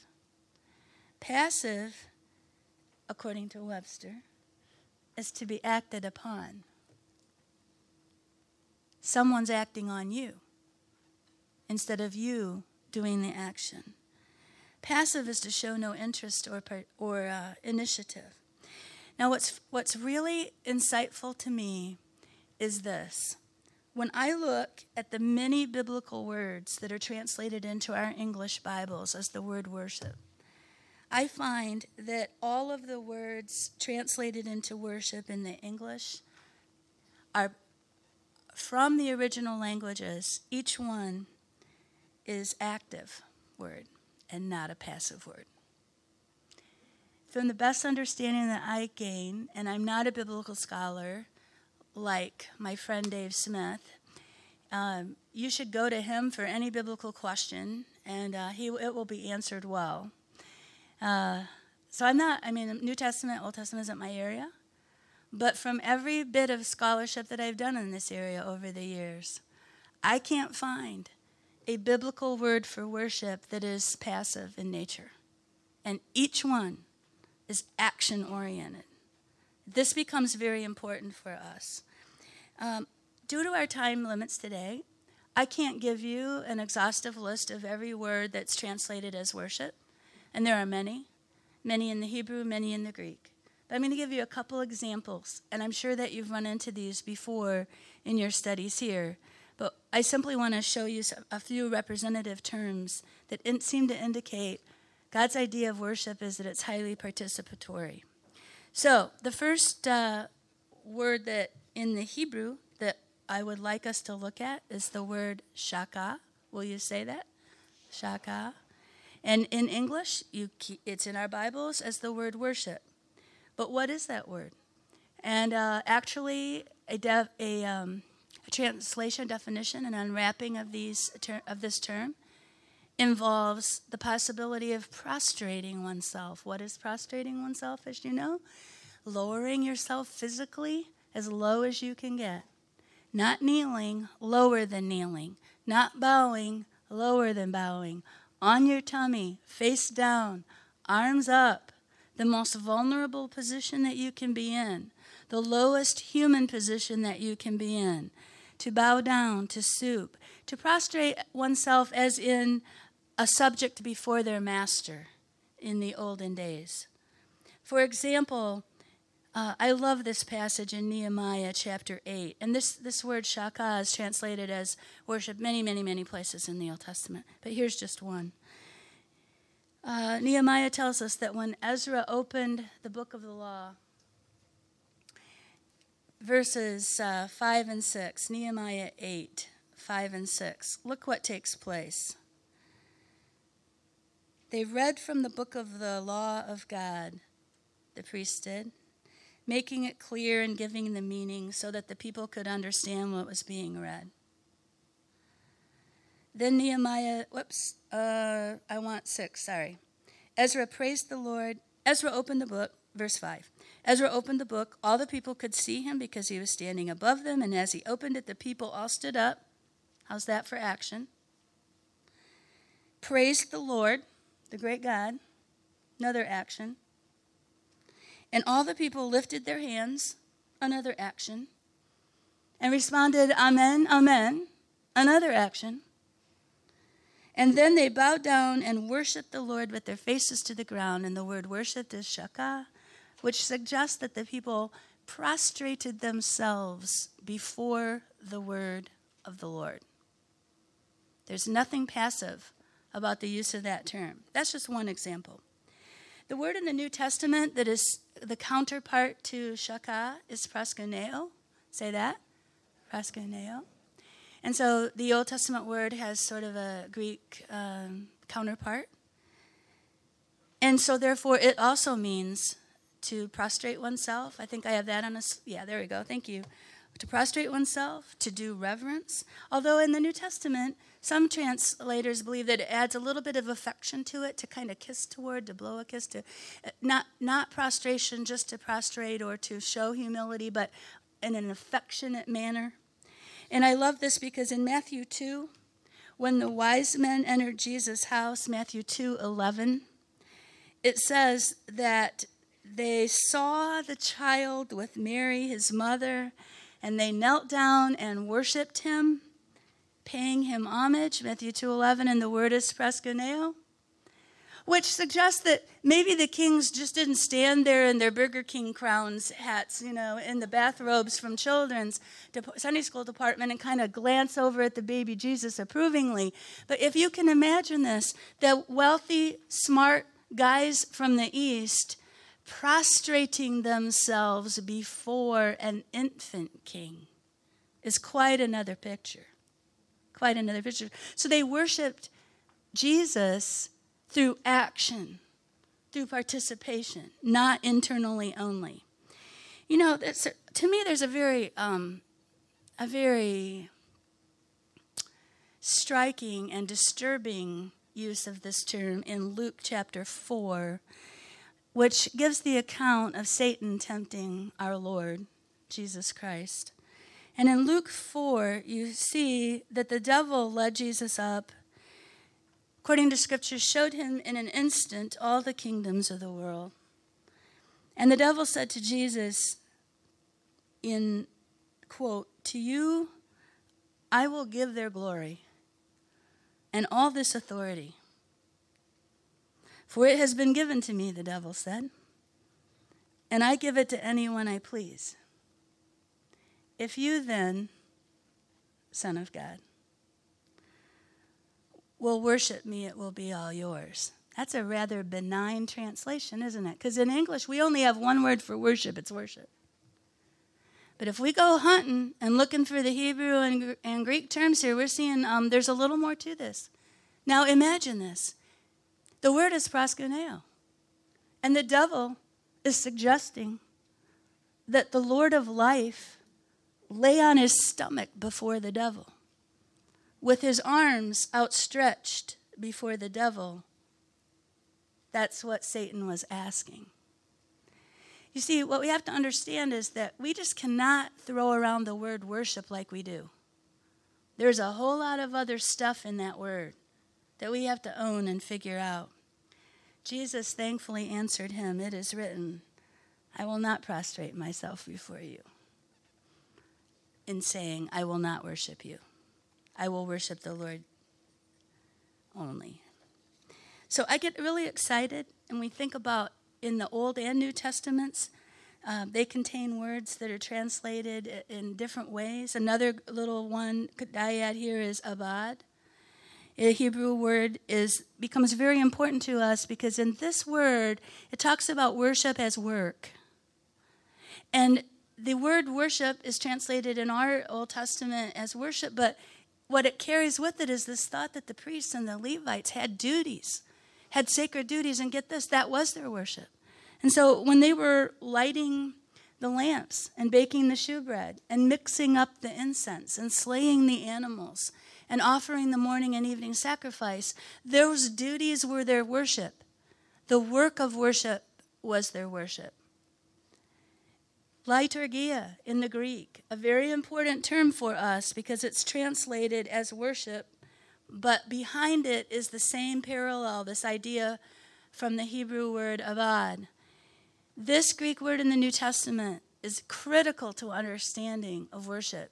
Passive, according to Webster, is to be acted upon. Someone's acting on you instead of you doing the action. Passive is to show no interest or or uh, initiative. Now, what's what's really insightful to me is this. When I look at the many biblical words that are translated into our English Bibles as the word worship, I find that all of the words translated into worship in the English are from the original languages. Each one is active word and not a passive word. From the best understanding that I gain, and I'm not a biblical scholar like my friend Dave Smith, um, you should go to him for any biblical question, and uh, he it will be answered well. Uh, so I'm not, I mean, New Testament, Old Testament isn't my area, but from every bit of scholarship that I've done in this area over the years, I can't find a biblical word for worship that is passive in nature. And each one is action-oriented. This becomes very important for us. Um, due to our time limits today, I can't give you an exhaustive list of every word that's translated as worship, and there are many, many in the Hebrew, many in the Greek. But I'm going to give you a couple examples, and I'm sure that you've run into these before in your studies here. But I simply want to show you a few representative terms that seem to indicate God's idea of worship is that it's highly participatory. So the first uh, word that in the Hebrew that I would like us to look at is the word shaka. Will you say that? Shaka. And in English, you keep, it's in our Bibles as the word worship. But what is that word? And uh, actually, a, def, a, um, a translation, definition, and unwrapping of these ter- of this term involves the possibility of prostrating oneself. What is prostrating oneself, as you know? Lowering yourself physically as low as you can get. Not kneeling, lower than kneeling. Not bowing, lower than bowing. On your tummy, face down, arms up. The most vulnerable position that you can be in. The lowest human position that you can be in. To bow down, to stoop, to prostrate oneself as in a subject before their master in the olden days. For example, uh, I love this passage in Nehemiah chapter eight. And this, this word shaka is translated as worship many, many, many places in the Old Testament. But here's just one. Uh, Nehemiah tells us that when Ezra opened the book of the law, verses uh, five and six, Nehemiah eight, five and six. Look what takes place. They read from the book of the law of God, the priest did, making it clear and giving the meaning so that the people could understand what was being read. Then Nehemiah, whoops, uh, I want six, sorry. Ezra praised the Lord. Ezra opened the book, verse five. Ezra opened the book. All the people could see him because he was standing above them. And as he opened it, the people all stood up. How's that for action? Praised the Lord, the great God. Another action. And all the people lifted their hands. Another action. And responded, Amen, Amen. Another action. And then they bowed down and worshiped the Lord with their faces to the ground. And the word worshiped is shaka, which suggests that the people prostrated themselves before the word of the Lord. There's nothing passive about the use of that term. That's just one example. The word in the New Testament that is the counterpart to shaka is proskuneo. Say that, proskuneo. And so the Old Testament word has sort of a Greek um, counterpart. And so therefore it also means to prostrate oneself. I think I have that on a, yeah, there we go, thank you. To prostrate oneself, to do reverence. Although in the New Testament, some translators believe that it adds a little bit of affection to it, to kind of kiss toward, to blow a kiss to. Not, not prostration, just to prostrate or to show humility, but in an affectionate manner. And I love this because in Matthew two, when the wise men entered Jesus' house, Matthew two eleven, it says that they saw the child with Mary, his mother, and they knelt down and worshiped him, paying him homage, Matthew two eleven, and the word is proskuneo, which suggests that maybe the kings just didn't stand there in their Burger King crowns, hats, you know, in the bathrobes from children's Sunday school department and kind of glance over at the baby Jesus approvingly. But if you can imagine this, the wealthy, smart guys from the East prostrating themselves before an infant king is quite another picture. Quite another picture. So they worshiped Jesus through action, through participation, not internally only. You know, that's, to me, there's a very, um, a very striking and disturbing use of this term in Luke chapter four, which gives the account of Satan tempting our Lord, Jesus Christ. And in Luke four, you see that the devil led Jesus up, according to Scripture, showed him in an instant all the kingdoms of the world. And the devil said to Jesus in, quote, "To you I will give their glory and all this authority. For it has been given to me," the devil said, "and I give it to anyone I please. If you then, Son of God, will worship me, it will be all yours." That's a rather benign translation, isn't it? Because in English, we only have one word for worship. It's worship. But if we go hunting and looking for the Hebrew and, and Greek terms here, we're seeing um, there's a little more to this. Now imagine this. The word is proskuneo, and the devil is suggesting that the Lord of life lay on his stomach before the devil, with his arms outstretched before the devil. That's what Satan was asking. You see, what we have to understand is that we just cannot throw around the word worship like we do. There's a whole lot of other stuff in that word that we have to own and figure out. Jesus thankfully answered him, "It is written, I will not prostrate myself before you," in saying, "I will not worship you. I will worship the Lord only." So I get really excited, and we think about in the Old and New Testaments, uh, they contain words that are translated in different ways. Another little one, dyad here, is abad. The Hebrew word is becomes very important to us because in this word, it talks about worship as work. And the word worship is translated in our Old Testament as worship, but what it carries with it is this thought that the priests and the Levites had duties, had sacred duties, and get this, that was their worship. And so when they were lighting the lamps and baking the shewbread and mixing up the incense and slaying the animals and offering the morning and evening sacrifice, those duties were their worship. The work of worship was their worship. Liturgia in the Greek, a very important term for us because it's translated as worship, but behind it is the same parallel, this idea from the Hebrew word avod. This Greek word in the New Testament is critical to understanding of worship.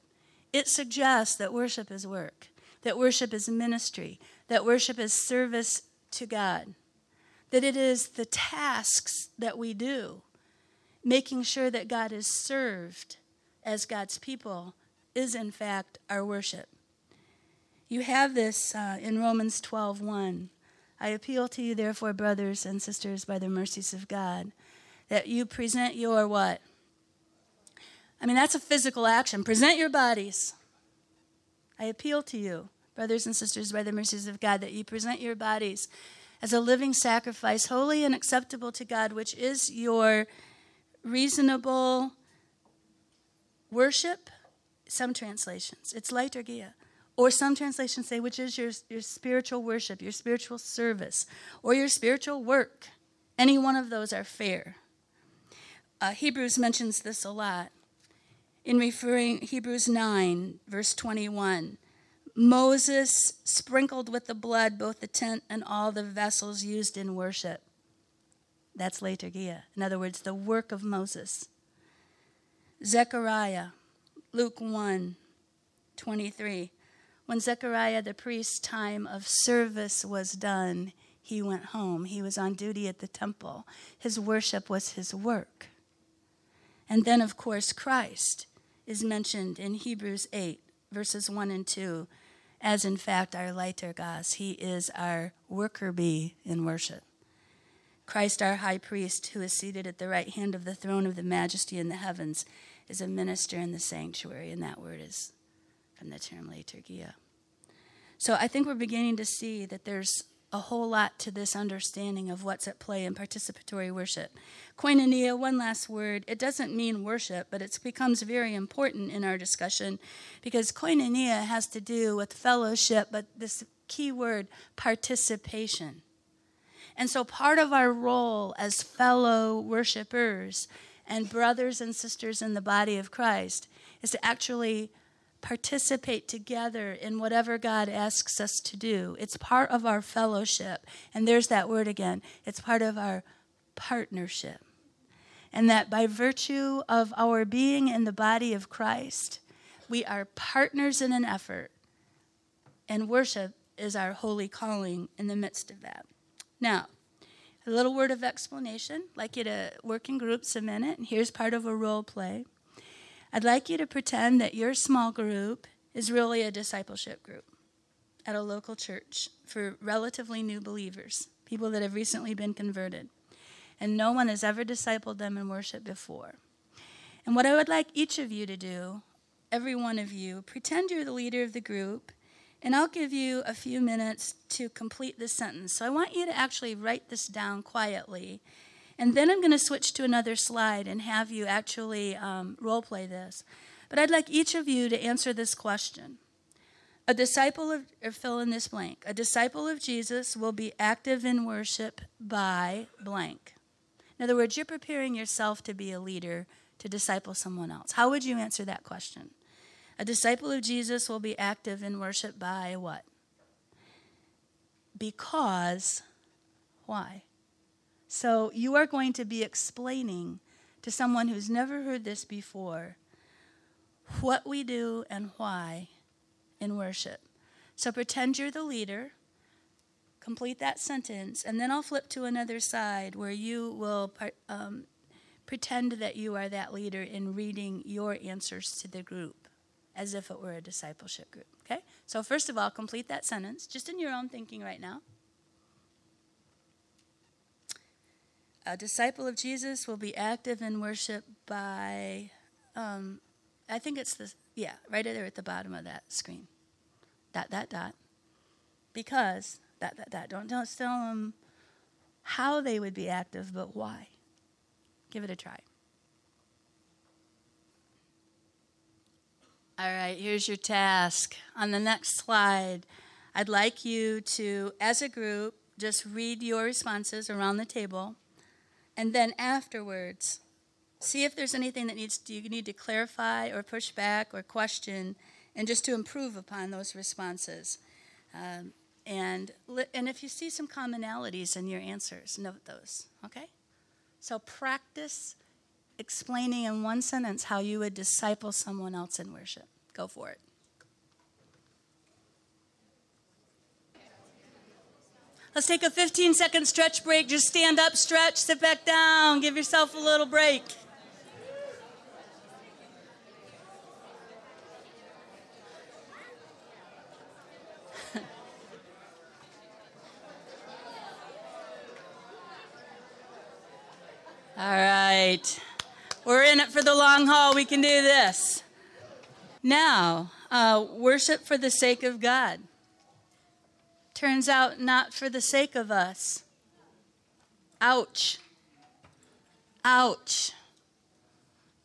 It suggests that worship is work, that worship is ministry, that worship is service to God, that it is the tasks that we do, making sure that God is served as God's people is, in fact, our worship. You have this uh, in Romans twelve one. I appeal to you, therefore, brothers and sisters, by the mercies of God, that you present your what? I mean, that's a physical action. Present your bodies. I appeal to you, brothers and sisters, by the mercies of God, that you present your bodies as a living sacrifice, holy and acceptable to God, which is your reasonable worship. Some translations, it's liturgia. Or some translations say, which is your, your spiritual worship, your spiritual service, or your spiritual work. Any one of those are fair. Uh, Hebrews mentions this a lot. In referring Hebrews nine, verse twenty-one, Moses sprinkled with the blood both the tent and all the vessels used in worship. That's liturgia. In other words, the work of Moses. Zechariah, Luke one, twenty-three. When Zechariah the priest's time of service was done, he went home. He was on duty at the temple. His worship was his work. And then, of course, Christ is mentioned in Hebrews eight, verses one and two, as in fact our liturgos. He is our worker bee in worship. Christ, our high priest, who is seated at the right hand of the throne of the majesty in the heavens, is a minister in the sanctuary, and that word is from the term liturgia. So I think we're beginning to see that there's a whole lot to this understanding of what's at play in participatory worship. Koinonia, one last word. It doesn't mean worship, but it becomes very important in our discussion because koinonia has to do with fellowship, but this key word, participation. And so part of our role as fellow worshipers and brothers and sisters in the body of Christ is to actually participate together in whatever God asks us to do. It's part of our fellowship. And there's that word again. It's part of our partnership. And that by virtue of our being in the body of Christ, we are partners in an effort. And worship is our holy calling in the midst of that. Now, a little word of explanation. I'd like you to work in groups a minute. And here's part of a role play. I'd like you to pretend that your small group is really a discipleship group at a local church for relatively new believers, people that have recently been converted, and no one has ever discipled them in worship before. And what I would like each of you to do, every one of you, pretend you're the leader of the group, and I'll give you a few minutes to complete this sentence. So I want you to actually write this down quietly. And then I'm going to switch to another slide and have you actually um, role play this. But I'd like each of you to answer this question. A disciple of, or fill in this blank, a disciple of Jesus will be active in worship by blank. In other words, you're preparing yourself to be a leader, to disciple someone else. How would you answer that question? A disciple of Jesus will be active in worship by what? Because, why? So you are going to be explaining to someone who's never heard this before what we do and why in worship. So pretend you're the leader, complete that sentence, and then I'll flip to another side where you will um, pretend that you are that leader in reading your answers to the group as if it were a discipleship group, okay? So first of all, complete that sentence, just in your own thinking right now. A disciple of Jesus will be active in worship by, um, I think it's the, yeah, right there at the bottom of that screen. Dot, dot, dot. Because, dot, dot, dot. Don't, don't tell them how they would be active, but why. Give it a try. All right, here's your task. On the next slide, I'd like you to, as a group, just read your responses around the table. And then afterwards, see if there's anything that needs to, you need to clarify or push back or question, and just to improve upon those responses. Um, and and if you see some commonalities in your answers, note those, okay? So practice explaining in one sentence how you would disciple someone else in worship. Go for it. Let's take a fifteen second stretch break. Just stand up, stretch, sit back down. Give yourself a little break. All right. We're in it for the long haul. We can do this. Now, uh, worship for the sake of God. Turns out not for the sake of us. Ouch. Ouch.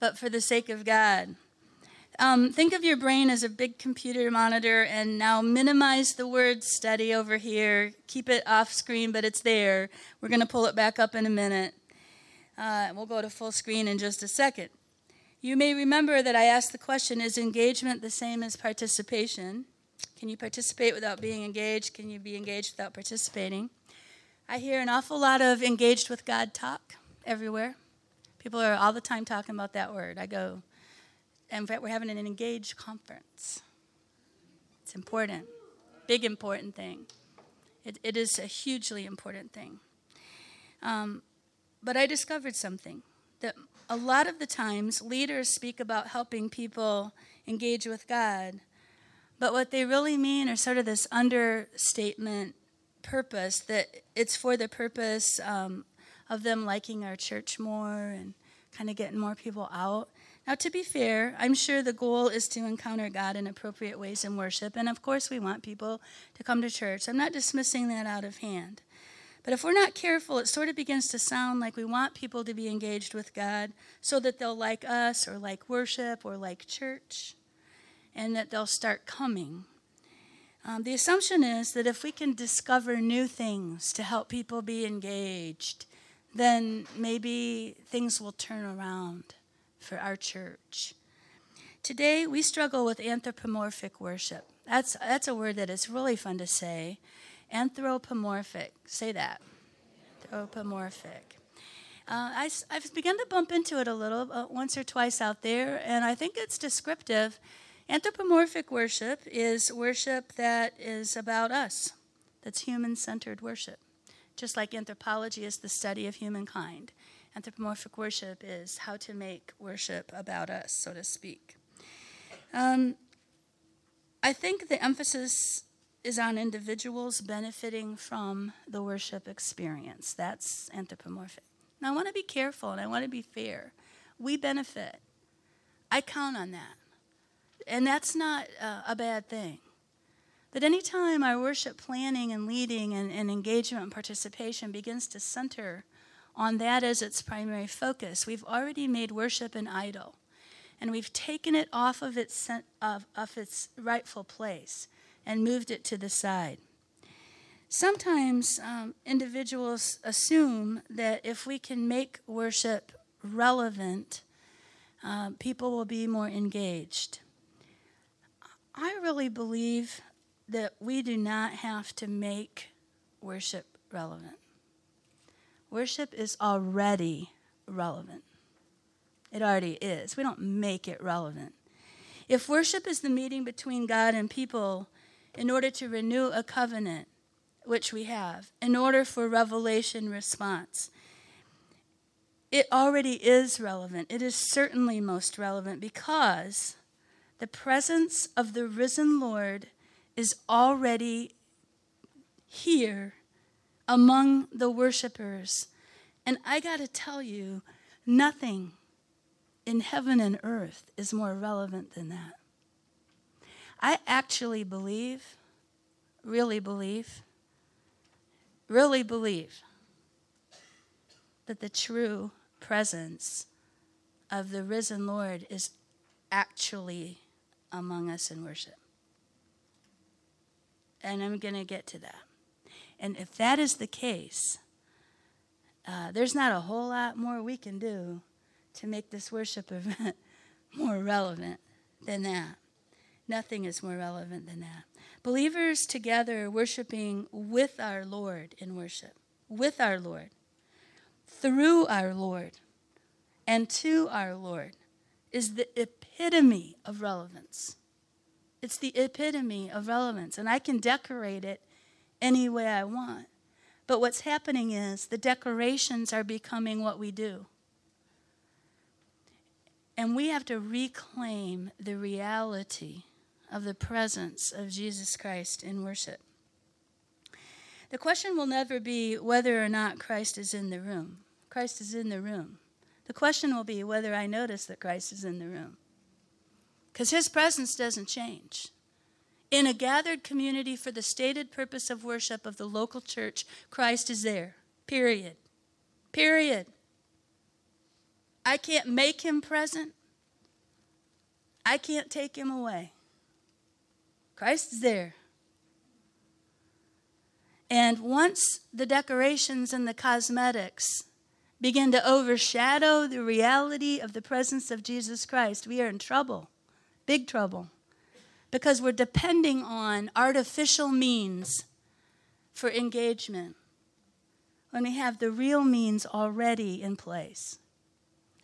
But for the sake of God. Um, think of your brain as a big computer monitor, and now minimize the word study over here. Keep it off screen, but it's there. We're going to pull it back up in a minute. Uh, we'll go to full screen in just a second. You may remember that I asked the question, is engagement the same as participation? Can you participate without being engaged? Can you be engaged without participating? I hear an awful lot of engaged with God talk everywhere. People are all the time talking about that word. I go, in fact, we're having an engaged conference. It's important. Big important thing. It, it is a hugely important thing. Um... But I discovered something, that a lot of the times leaders speak about helping people engage with God, but what they really mean are sort of this understatement purpose, that it's for the purpose um, of them liking our church more and kind of getting more people out. Now, to be fair, I'm sure the goal is to encounter God in appropriate ways in worship, and of course we want people to come to church. I'm not dismissing that out of hand. But if we're not careful, it sort of begins to sound like we want people to be engaged with God so that they'll like us or like worship or like church, and that they'll start coming. Um, the assumption is that if we can discover new things to help people be engaged, then maybe things will turn around for our church. Today, we struggle with anthropomorphic worship. That's, that's a word that is really fun to say. Anthropomorphic. Say that. Anthropomorphic. Uh, I, I've begun to bump into it a little uh, once or twice out there, and I think it's descriptive. Anthropomorphic worship is worship that is about us. That's human-centered worship. Just like anthropology is the study of humankind, anthropomorphic worship is how to make worship about us, so to speak. Um, I think the emphasis is on individuals benefiting from the worship experience. That's anthropomorphic. Now, I want to be careful, and I want to be fair. We benefit. I count on that. And that's not uh, a bad thing. But any time our worship planning and leading and, and engagement and participation begins to center on that as its primary focus, we've already made worship an idol, and we've taken it off of its, of, of its rightful place and moved it to the side. Sometimes um, individuals assume that if we can make worship relevant, uh, people will be more engaged. I really believe that we do not have to make worship relevant. Worship is already relevant. It already is. We don't make it relevant. If worship is the meeting between God and people, in order to renew a covenant, which we have, in order for revelation response, it already is relevant. It is certainly most relevant because the presence of the risen Lord is already here among the worshipers. And I got to tell you, nothing in heaven and earth is more relevant than that. I actually believe, really believe, really believe that the true presence of the risen Lord is actually among us in worship. And I'm going to get to that. And if that is the case, uh, there's not a whole lot more we can do to make this worship event more relevant than that. Nothing is more relevant than that. Believers together worshiping with our Lord in worship, with our Lord, through our Lord, and to our Lord is the epitome of relevance. It's the epitome of relevance, and I can decorate it any way I want. But what's happening is the decorations are becoming what we do. And we have to reclaim the reality of the presence of Jesus Christ in worship. The question will never be whether or not Christ is in the room. Christ is in the room. The question will be whether I notice that Christ is in the room. Because his presence doesn't change. In a gathered community for the stated purpose of worship of the local church, Christ is there. Period. Period. I can't make him present. I can't take him away. Christ is there. And once the decorations and the cosmetics begin to overshadow the reality of the presence of Jesus Christ, we are in trouble, big trouble, because we're depending on artificial means for engagement when we have the real means already in place.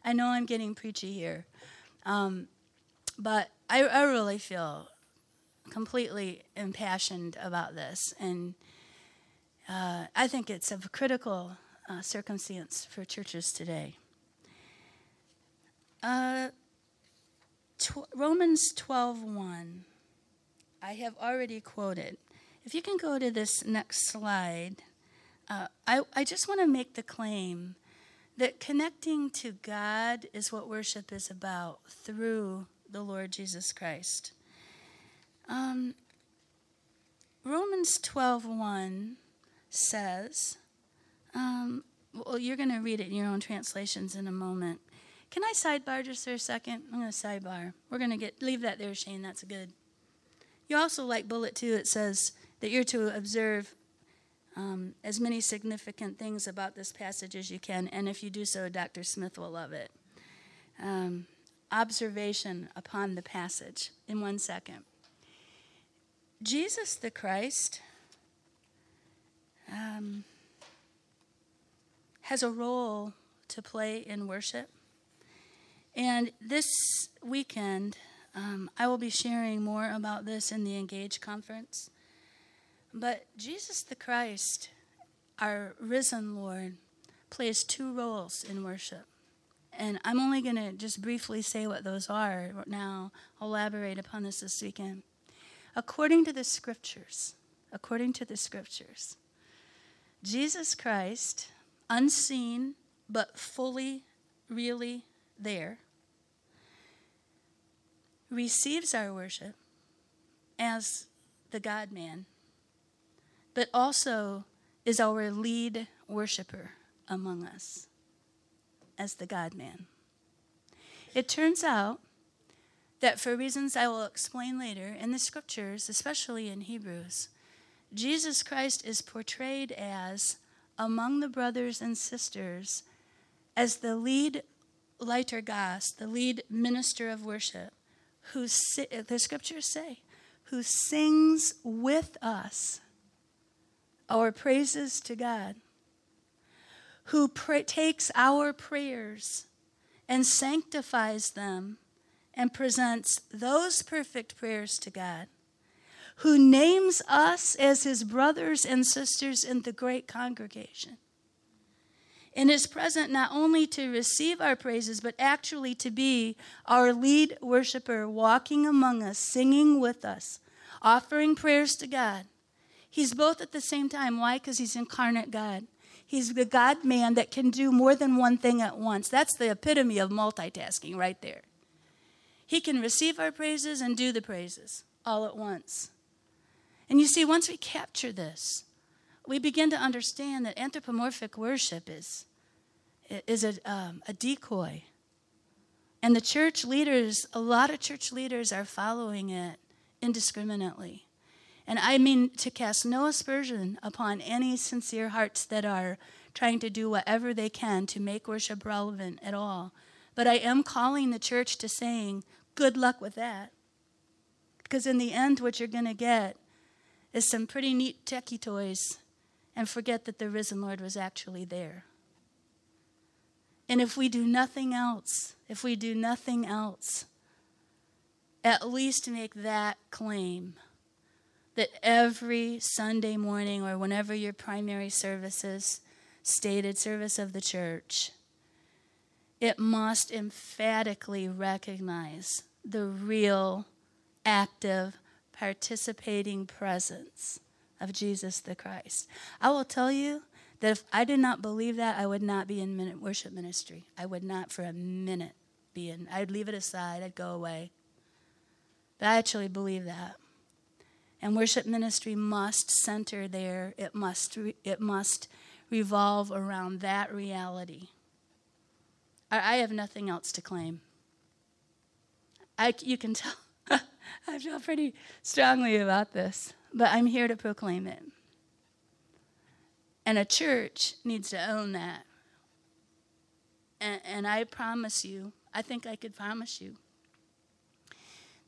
I know I'm getting preachy here, um, but I, I really feel completely impassioned about this, and Uh, I think it's of a critical uh, circumstance for churches today. Uh, tw- Romans twelve one, I have already quoted. If you can go to this next slide, uh, I, I just want to make the claim that connecting to God is what worship is about through the Lord Jesus Christ. Um, Romans twelve one says, um, well, you're going to read it in your own translations in a moment. Can I sidebar just for a second? I'm going to sidebar. We're going to get leave that there, Shane. That's good. You also like bullet two. It says that you're to observe um, as many significant things about this passage as you can, and if you do so, Doctor Smith will love it. Um, observation upon the passage in one second. Jesus the Christ Um, has a role to play in worship. And this weekend, um, I will be sharing more about this in the Engage Conference. But Jesus the Christ, our risen Lord, plays two roles in worship. And I'm only going to just briefly say what those are now. I'll elaborate upon this this weekend. According to the scriptures, according to the scriptures, Jesus Christ, unseen but fully, really there, receives our worship as the God-man, but also is our lead worshiper among us as the God-man. It turns out that for reasons I will explain later in the scriptures, especially in Hebrews, Jesus Christ is portrayed as, among the brothers and sisters, as the lead liturgos, the lead minister of worship, who, the scriptures say, who sings with us our praises to God, who pra- takes our prayers and sanctifies them and presents those perfect prayers to God, who names us as his brothers and sisters in the great congregation, and is present not only to receive our praises, but actually to be our lead worshiper, walking among us, singing with us, offering prayers to God. He's both at the same time. Why? Because he's incarnate God. He's the God-man that can do more than one thing at once. That's the epitome of multitasking right there. He can receive our praises and do the praises all at once. And you see, once we capture this, we begin to understand that anthropomorphic worship is, is a, um, a decoy. And the church leaders, a lot of church leaders are following it indiscriminately. And I mean to cast no aspersion upon any sincere hearts that are trying to do whatever they can to make worship relevant at all. But I am calling the church to saying, good luck with that. Because in the end, what you're going to get is some pretty neat techie toys, and forget that the risen Lord was actually there. And if we do nothing else, if we do nothing else, at least make that claim that every Sunday morning or whenever your primary service is, stated service of the church, it must emphatically recognize the real, active, participating presence of Jesus the Christ. I will tell you that if I did not believe that, I would not be in worship ministry. I would not for a minute be in. I'd leave it aside. I'd go away. But I actually believe that. And worship ministry must center there. It must, it must revolve around that reality. I have nothing else to claim. I, you can tell, I feel pretty strongly about this, but I'm here to proclaim it. And a church needs to own that. And, and I promise you, I think I could promise you,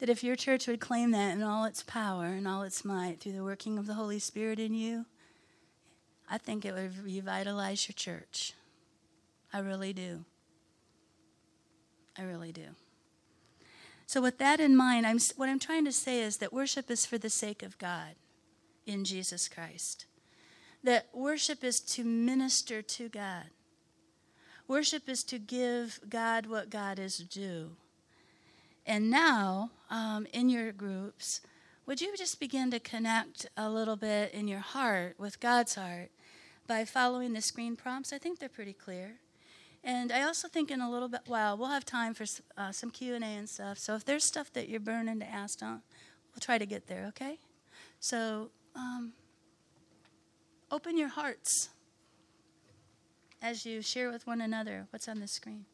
that if your church would claim that in all its power and all its might through the working of the Holy Spirit in you, I think it would revitalize your church. I really do. I really do. So with that in mind, I'm, what I'm trying to say is that worship is for the sake of God in Jesus Christ. That worship is to minister to God. Worship is to give God what God is due. And now, um, in your groups, would you just begin to connect a little bit in your heart with God's heart by following the screen prompts? I think they're pretty clear. And I also think in a little bit while, we'll have time for uh, some Q and A and stuff. So if there's stuff that you're burning to ask on, we'll try to get there, okay? So um, open your hearts as you share with one another what's on the screen.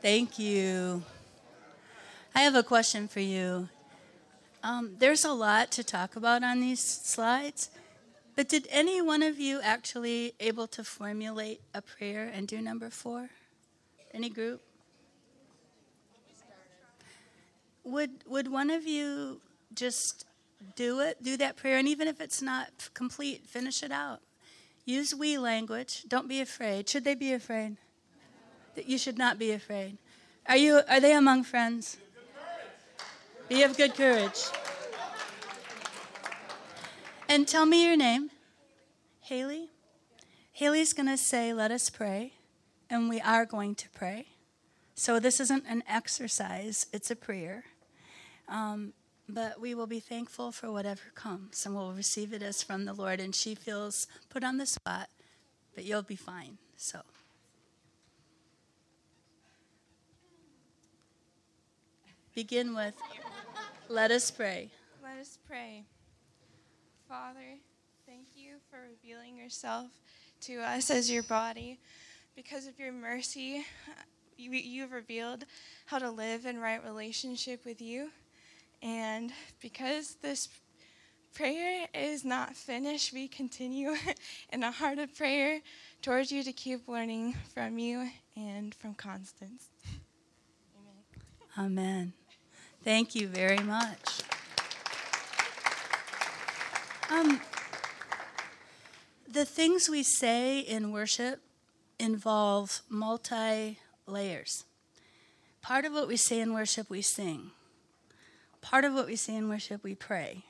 Thank you. I have a question for you. Um, there's a lot to talk about on these slides. But did any one of you actually able to formulate a prayer and do number four? Any group? Would would one of you just do it, do that prayer, and even if it's not complete, finish it out. Use we language. Don't be afraid. Should they be afraid? That you should not be afraid. Are you? Are they among friends? Be of good courage. And tell me your name. Haley. Haley's going to say, let us pray. And we are going to pray. So this isn't an exercise. It's a prayer. Um, but we will be thankful for whatever comes. And we'll receive it as from the Lord. And she feels put on the spot. But you'll be fine. So. Begin with, let us pray. Let us pray. Father, thank you for revealing yourself to us as your body. Because of your mercy, you, you've revealed how to live in right relationship with you. And because this prayer is not finished, we continue in a heart of prayer towards you to keep learning from you and from Constance. Amen. Amen. Thank you very much. Um, the things we say in worship involve multi-layers. Part of what we say in worship, we sing. Part of what we say in worship, we pray.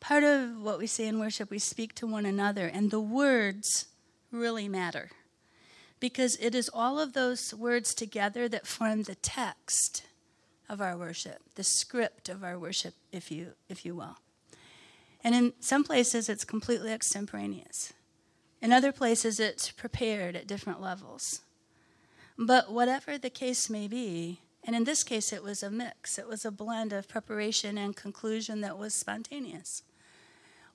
Part of what we say in worship, we speak to one another. And the words really matter. Because it is all of those words together that form the text of our worship, the script of our worship, if you, if you will. And in some places, it's completely extemporaneous. In other places, it's prepared at different levels. But whatever the case may be, and in this case, it was a mix. It was a blend of preparation and conclusion that was spontaneous.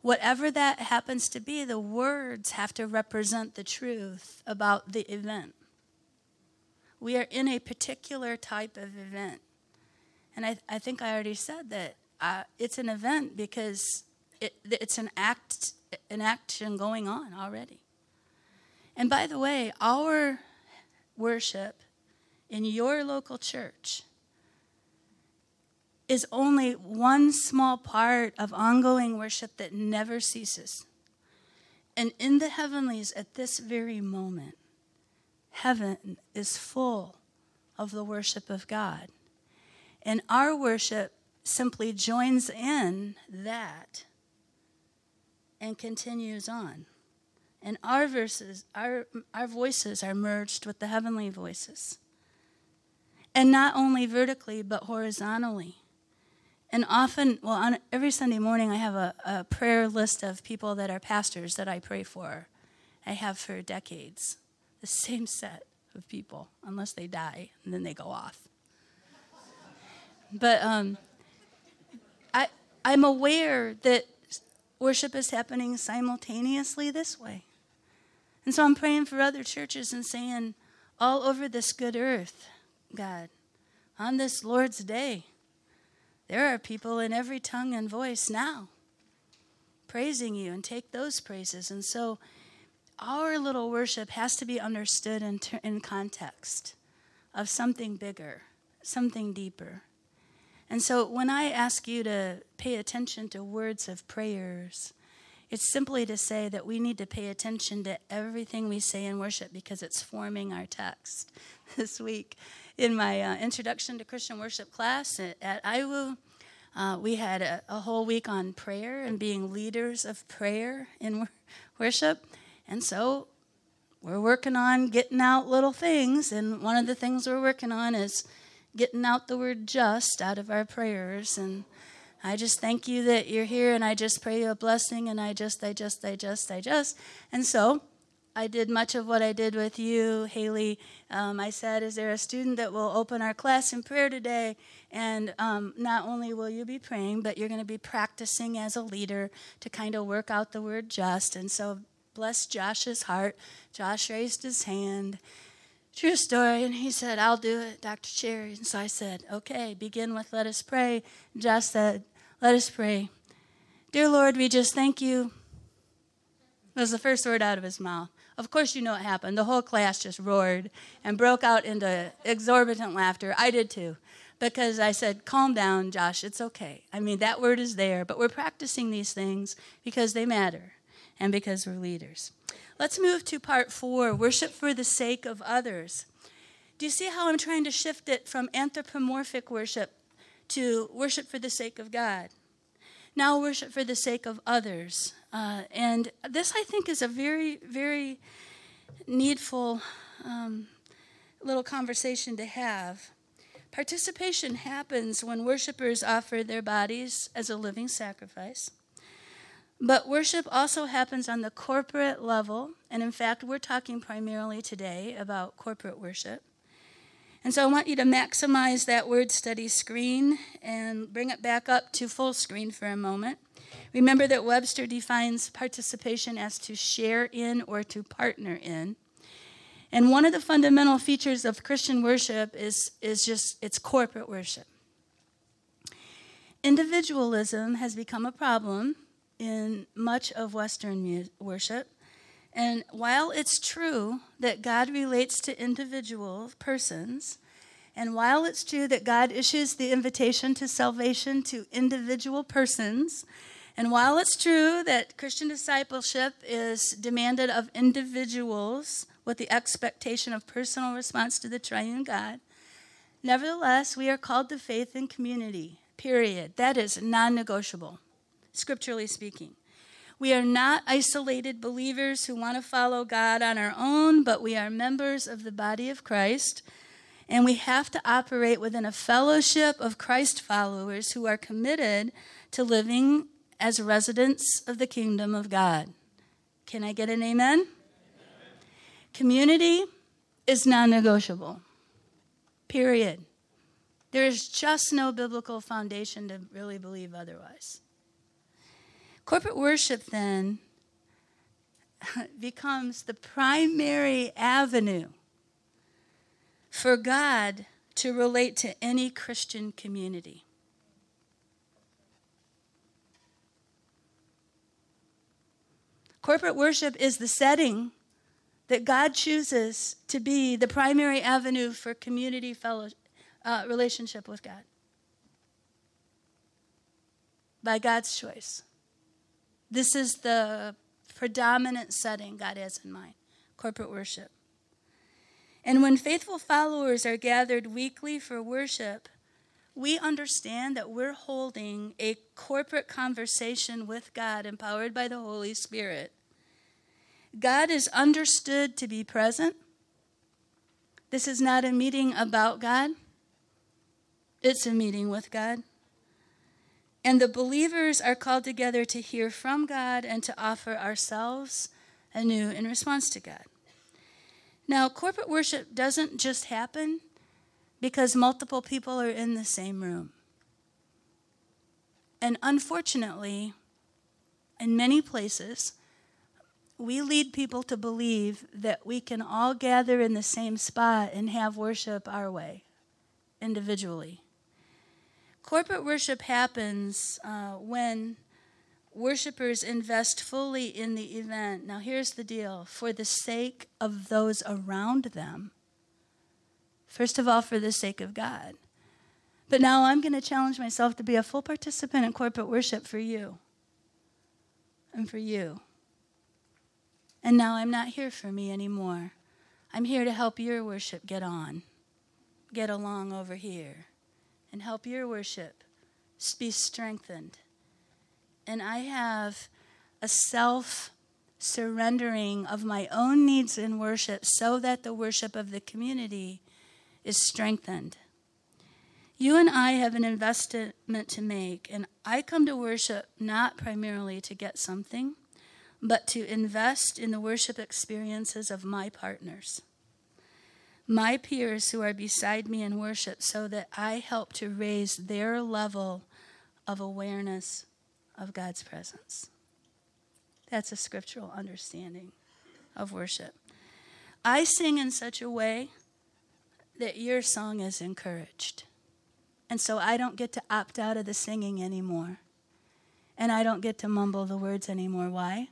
Whatever that happens to be, the words have to represent the truth about the event. We are in a particular type of event. And I, I think I already said that uh, it's an event because... It, it's an act, an action going on already. And by the way, our worship in your local church is only one small part of ongoing worship that never ceases. And in the heavenlies at this very moment, heaven is full of the worship of God. And our worship simply joins in that and continues on. And our verses, our our voices are merged with the heavenly voices. And not only vertically, but horizontally. And often, well, on every Sunday morning, I have a, a prayer list of people that are pastors that I pray for. I have for decades. The same set of people, unless they die, and then they go off. But um, I, I'm aware that worship is happening simultaneously this way. And so I'm praying for other churches and saying, all over this good earth, God, on this Lord's day, there are people in every tongue and voice now praising you, and take those praises. And so our little worship has to be understood in, ter- in context of something bigger, something deeper. And so when I ask you to pay attention to words of prayers, it's simply to say that we need to pay attention to everything we say in worship because it's forming our text. This week in my uh, Introduction to Christian Worship class at, at I W U, uh, we had a, a whole week on prayer and being leaders of prayer in wor- worship. And so we're working on getting out little things. And one of the things we're working on is getting out the word just out of our prayers. And I just thank you that you're here, and I just pray you a blessing, and I just, I just, I just, I just. And so I did much of what I did with you, Haley. Um, I said, is there a student that will open our class in prayer today? And um, not only will you be praying, but you're going to be practicing as a leader to kind of work out the word just. And so bless Josh's heart. Josh raised his hand. True story. And he said, I'll do it, Doctor Chair. And so I said, okay, begin with let us pray. And Josh said, let us pray. Dear Lord, we just thank you. That was the first word out of his mouth. Of course you know what happened. The whole class just roared and broke out into exorbitant laughter. I did too, because I said, calm down, Josh, it's okay. I mean, that word is there, but we're practicing these things because they matter and because we're leaders. Let's move to part four, worship for the sake of others. Do you see how I'm trying to shift it from anthropomorphic worship to worship for the sake of God? Now worship for the sake of others. Uh, and this, I think, is a very, very needful um, little conversation to have. Participation happens when worshipers offer their bodies as a living sacrifice. But worship also happens on the corporate level. And in fact, we're talking primarily today about corporate worship. And so I want you to maximize that word study screen and bring it back up to full screen for a moment. Remember that Webster defines participation as to share in or to partner in. And one of the fundamental features of Christian worship is, is just it's corporate worship. Individualism has become a problem in much of Western mu- worship. And while it's true that God relates to individual persons, and while it's true that God issues the invitation to salvation to individual persons, and while it's true that Christian discipleship is demanded of individuals with the expectation of personal response to the triune God, nevertheless, we are called to faith and community, period. That is non-negotiable, scripturally speaking. We are not isolated believers who want to follow God on our own, but we are members of the body of Christ, and we have to operate within a fellowship of Christ followers who are committed to living as residents of the kingdom of God. Can I get an amen? Amen. Community is non-negotiable, period. There is just no biblical foundation to really believe otherwise. Corporate worship, then, becomes the primary avenue for God to relate to any Christian community. Corporate worship is the setting that God chooses to be the primary avenue for community fellow, uh, relationship with God. By God's choice. This is the predominant setting God has in mind, corporate worship. And when faithful followers are gathered weekly for worship, we understand that we're holding a corporate conversation with God, empowered by the Holy Spirit. God is understood to be present. This is not a meeting about God. It's a meeting with God. And the believers are called together to hear from God and to offer ourselves anew in response to God. Now, corporate worship doesn't just happen because multiple people are in the same room. And unfortunately, in many places, we lead people to believe that we can all gather in the same spot and have worship our way, individually. Corporate worship happens uh, when worshipers invest fully in the event. Now, here's the deal. For the sake of those around them, first of all, for the sake of God. But now I'm going to challenge myself to be a full participant in corporate worship for you and for you. And now I'm not here for me anymore. I'm here to help your worship get on, get along over here, and help your worship be strengthened. And I have a self-surrendering of my own needs in worship so that the worship of the community is strengthened. You and I have an investment to make, and I come to worship not primarily to get something, but to invest in the worship experiences of my partners, my peers who are beside me in worship, so that I help to raise their level of awareness of God's presence. That's a scriptural understanding of worship. I sing in such a way that your song is encouraged. And so I don't get to opt out of the singing anymore. And I don't get to mumble the words anymore. Why?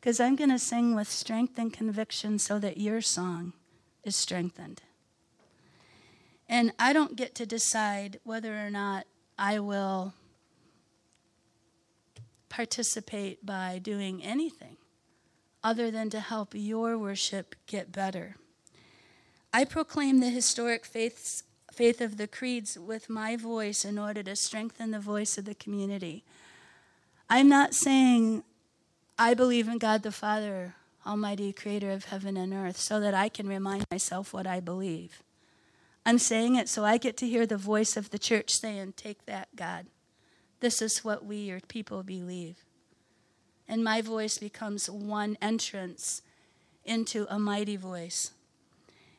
Because I'm going to sing with strength and conviction so that your song is strengthened. And I don't get to decide whether or not I will participate by doing anything other than to help your worship get better. I proclaim the historic faiths, faith of the creeds with my voice in order to strengthen the voice of the community. I'm not saying I believe in God the Father, Almighty Creator of heaven and earth, so that I can remind myself what I believe. I'm saying it so I get to hear the voice of the church saying, "Take that, God. This is what we, your people, believe." And my voice becomes one entrance into a mighty voice.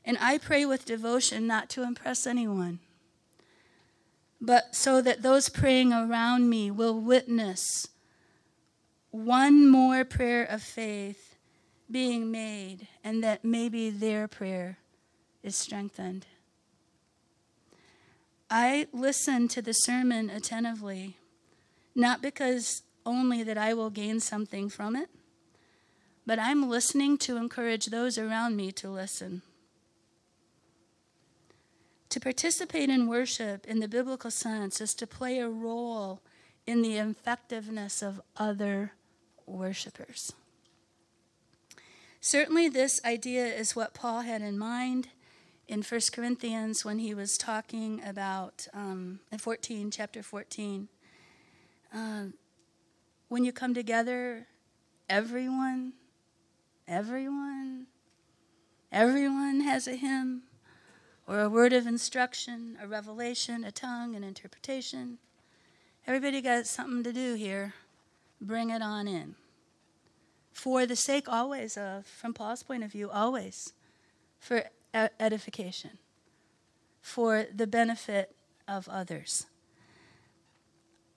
And I pray with devotion not to impress anyone, but so that those praying around me will witness one more prayer of faith being made, and that maybe their prayer is strengthened. I listen to the sermon attentively, not because only that I will gain something from it, but I'm listening to encourage those around me to listen. To participate in worship in the biblical sense is to play a role in the effectiveness of other worshipers. Certainly this idea is what Paul had in mind in First Corinthians when he was talking about, um, in fourteen, chapter fourteen. Um, when you come together, everyone, everyone, everyone has a hymn or a word of instruction, a revelation, a tongue, an interpretation. Everybody got something to do here. Bring it on in. For the sake always of, from Paul's point of view, always, for edification, for the benefit of others.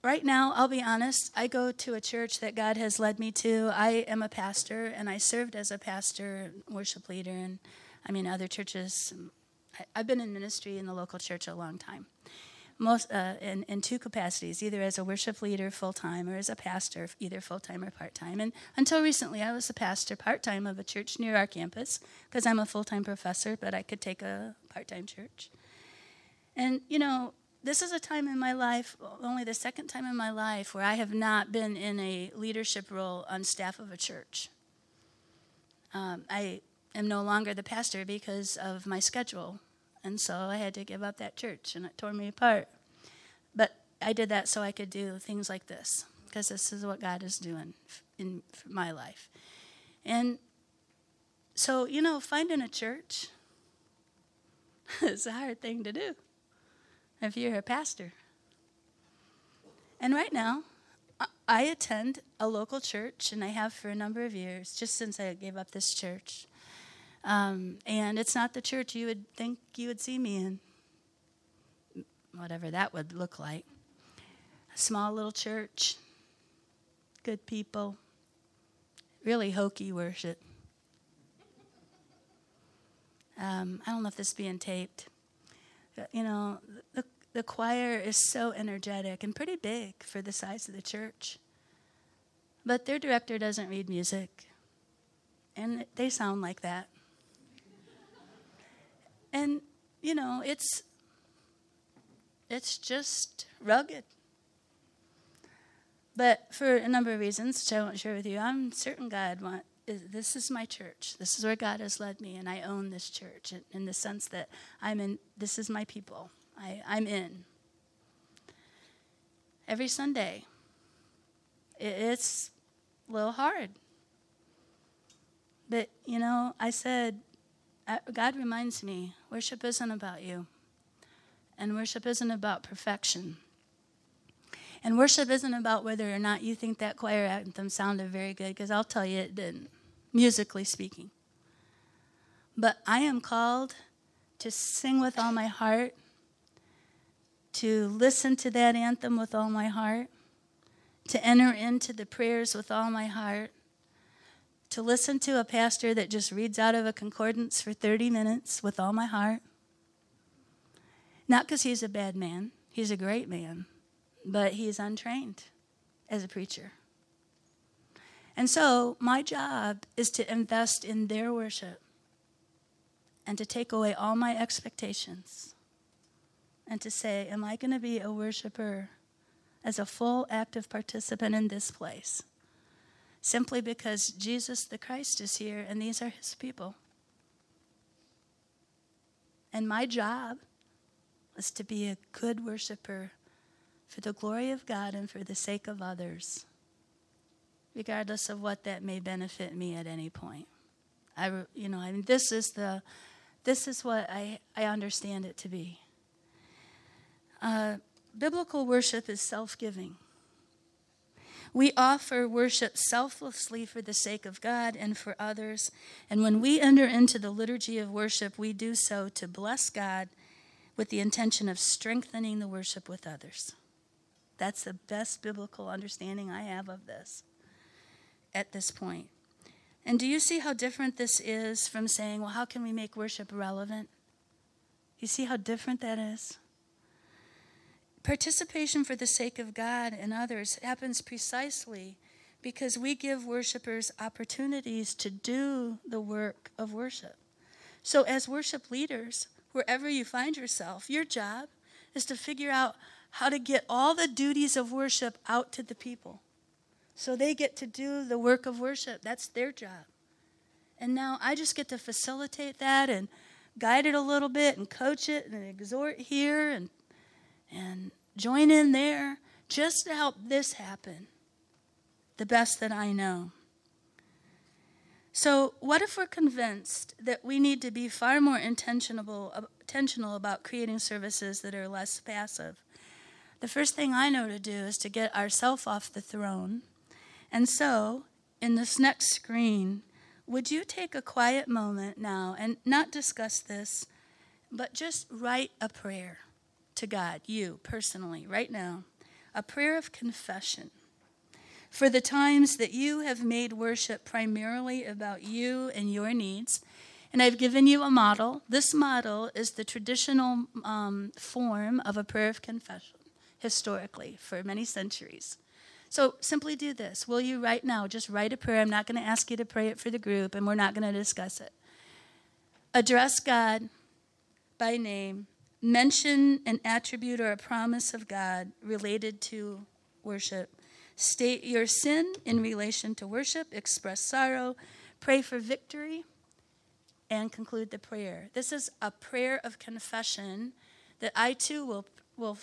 Right now, I'll be honest, I go to a church that God has led me to. I am a pastor, and I served as a pastor, worship leader, and I mean other churches. I've been in ministry in the local church a long time, most uh, in, in two capacities, either as a worship leader full-time or as a pastor, either full-time or part-time. And until recently, I was a pastor part-time of a church near our campus because I'm a full-time professor, but I could take a part-time church. And, you know, this is a time in my life, only the second time in my life, where I have not been in a leadership role on staff of a church. Um, I am no longer the pastor because of my schedule. And so I had to give up that church, and it tore me apart. But I did that so I could do things like this, because this is what God is doing in my life. And so, you know, finding a church is a hard thing to do if you're a pastor. And right now, I attend a local church, and I have for a number of years, just since I gave up this church. Um, and it's not the church you would think you would see me in, whatever that would look like. A small little church, good people, really hokey worship. Um, I don't know if this is being taped. You know, the, the choir is so energetic and pretty big for the size of the church. But their director doesn't read music, and they sound like that. And, you know, it's it's just rugged. But for a number of reasons, which I won't share with you, I'm certain God wants, this is my church. This is where God has led me, and I own this church in the sense that I'm in. This is my people. I, I'm in. Every Sunday, it's a little hard. But, you know, I said, God reminds me, worship isn't about you. And worship isn't about perfection. And worship isn't about whether or not you think that choir anthem sounded very good, because I'll tell you it didn't, musically speaking. But I am called to sing with all my heart, to listen to that anthem with all my heart, to enter into the prayers with all my heart, to listen to a pastor that just reads out of a concordance for thirty minutes with all my heart. Not because he's a bad man. He's a great man. But he's untrained as a preacher. And so my job is to invest in their worship and to take away all my expectations and to say, am I going to be a worshiper as a full active participant in this place simply because Jesus the Christ is here and these are his people? And my job is to be a good worshiper for the glory of God and for the sake of others, regardless of what that may benefit me at any point. I, you know, I mean, this is the, this is what I, I understand it to be. Uh, biblical worship is self-giving. We offer worship selflessly for the sake of God and for others, and when we enter into the liturgy of worship, we do so to bless God with the intention of strengthening the worship with others. That's the best biblical understanding I have of this at this point. And do you see how different this is from saying, well, how can we make worship relevant? You see how different that is? Participation for the sake of God and others happens precisely because we give worshipers opportunities to do the work of worship. So as worship leaders, wherever you find yourself, your job is to figure out how to get all the duties of worship out to the people. So they get to do the work of worship. That's their job. And now I just get to facilitate that and guide it a little bit and coach it and exhort here and and join in there just to help this happen the best that I know. So what if we're convinced that we need to be far more intentional about creating services that are less passive? The first thing I know to do is to get ourselves off the throne. And so, in this next screen, would you take a quiet moment now and not discuss this, but just write a prayer to God, you personally, right now, a prayer of confession for the times that you have made worship primarily about you and your needs. And I've given you a model. This model is the traditional um, form of a prayer of confession, historically, for many centuries. So simply do this. Will you right now just write a prayer? I'm not going to ask you to pray it for the group, and we're not going to discuss it. Address God by name. Mention an attribute or a promise of God related to worship. State your sin in relation to worship. Express sorrow. Pray for victory. and conclude the prayer. This is a prayer of confession that I too will will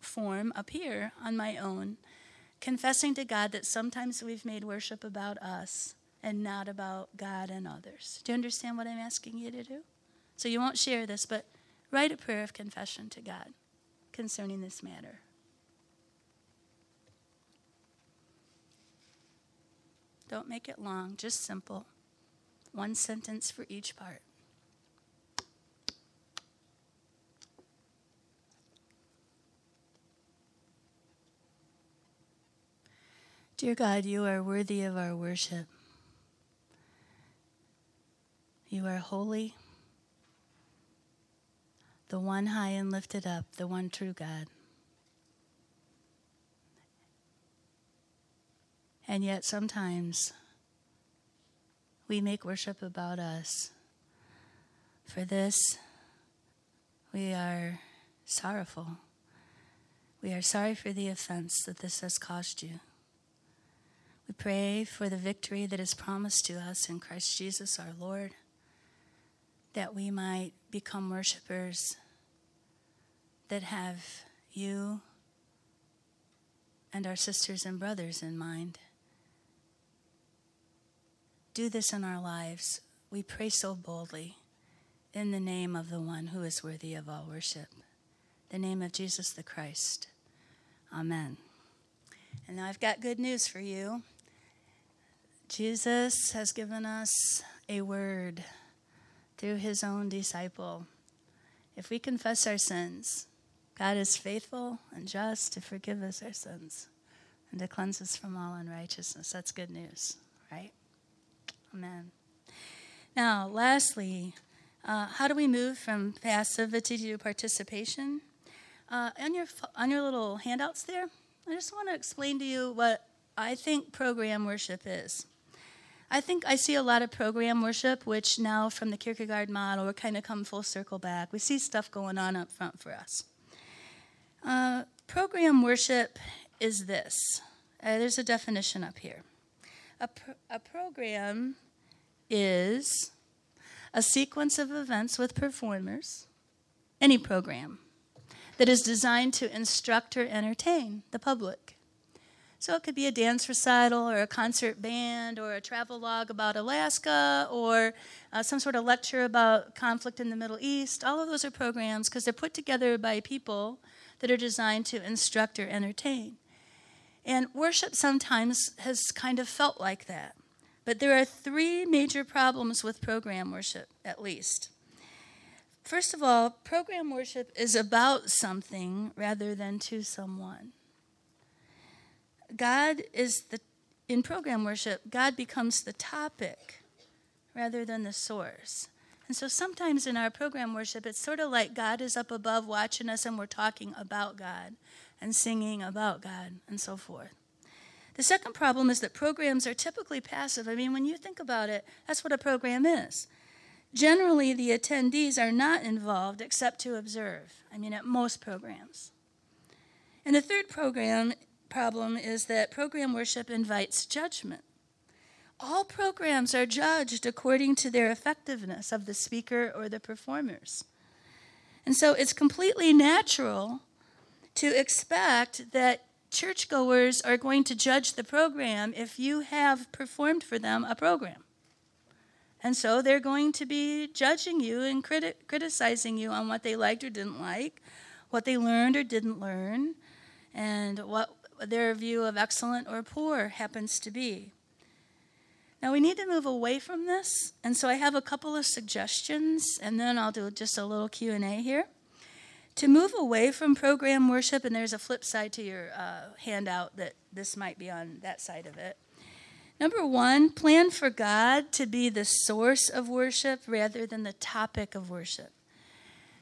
form up here on my own, confessing to God that sometimes we've made worship about us and not about God and others. Do you understand what I'm asking you to do? So you won't share this, but write a prayer of confession to God concerning this matter. Don't make it long, just simple. One sentence for each part. Dear God, you are worthy of our worship. You are holy, the one high and lifted up, the one true God. And yet sometimes we make worship about us. For this, we are sorrowful. We are sorry for the offense that this has caused you. We pray for the victory that is promised to us in Christ Jesus our Lord, that we might become worshipers that have you and our sisters and brothers in mind. Do this in our lives. We pray so boldly in the name of the one who is worthy of all worship, the name of Jesus the Christ. Amen. And now I've got good news for you. Jesus has given us a word through his own disciple. If we confess our sins, God is faithful and just to forgive us our sins and to cleanse us from all unrighteousness. That's good news, right? Amen. Now, lastly, uh, how do we move from passivity to participation? Uh, on your on your little handouts there, I just want to explain to you what I think program worship is. I think I see a lot of program worship, which now from the Kierkegaard model, we're kind of come full circle back. We see stuff going on up front for us. Uh, program worship is this. Uh, there's a definition up here. A, pro- a program is a sequence of events with performers, any program, that is designed to instruct or entertain the public. So it could be a dance recital or a concert band or a travel log about Alaska or uh, some sort of lecture about conflict in the Middle East. All of those are programs because they're put together by people that are designed to instruct or entertain. And worship sometimes has kind of felt like that. But there are three major problems with program worship, at least. First of all, program worship is about something rather than to someone. God is the, in program worship, God becomes the topic rather than the source. And so sometimes in our program worship, it's sort of like God is up above watching us and we're talking about God and singing about God and so forth. The second problem is that programs are typically passive. I mean, when you think about it, that's what a program is. Generally, the attendees are not involved except to observe, I mean, at most programs. And the third program problem is that program worship invites judgment. All programs are judged according to their effectiveness of the speaker or the performers. And so it's completely natural to expect that churchgoers are going to judge the program if you have performed for them a program. And so they're going to be judging you and criti- criticizing you on what they liked or didn't like, what they learned or didn't learn, and what their view of excellent or poor happens to be. Now, we need to move away from this, and so I have a couple of suggestions, and then I'll do just a little Q and A here. To move away from program worship, and there's a flip side to your uh, handout that this might be on that side of it. Number one, plan for God to be the source of worship rather than the topic of worship.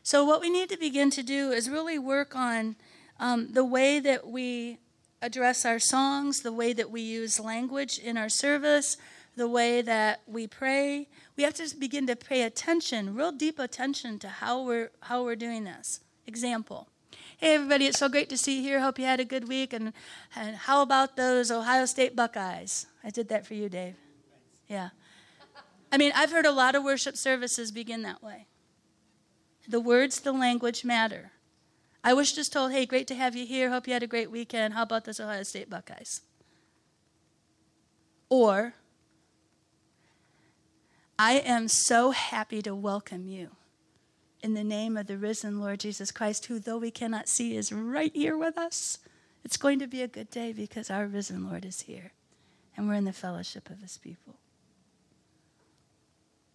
So what we need to begin to do is really work on um, the way that we address our songs, the way that we use language in our service, the way that we pray. We have to begin to pay attention, real deep attention to how we're, how we're doing this. Example. Hey, everybody, it's so great to see you here. Hope you had a good week. And, and how about those Ohio State Buckeyes? I did that for you, Dave. Yeah. I mean, I've heard a lot of worship services begin that way. The words, the language matter. I was just told, hey, great to have you here. Hope you had a great weekend. How about this Ohio State Buckeyes? Or, I am so happy to welcome you in the name of the risen Lord Jesus Christ, who, though we cannot see, is right here with us. It's going to be a good day because our risen Lord is here, and we're in the fellowship of his people.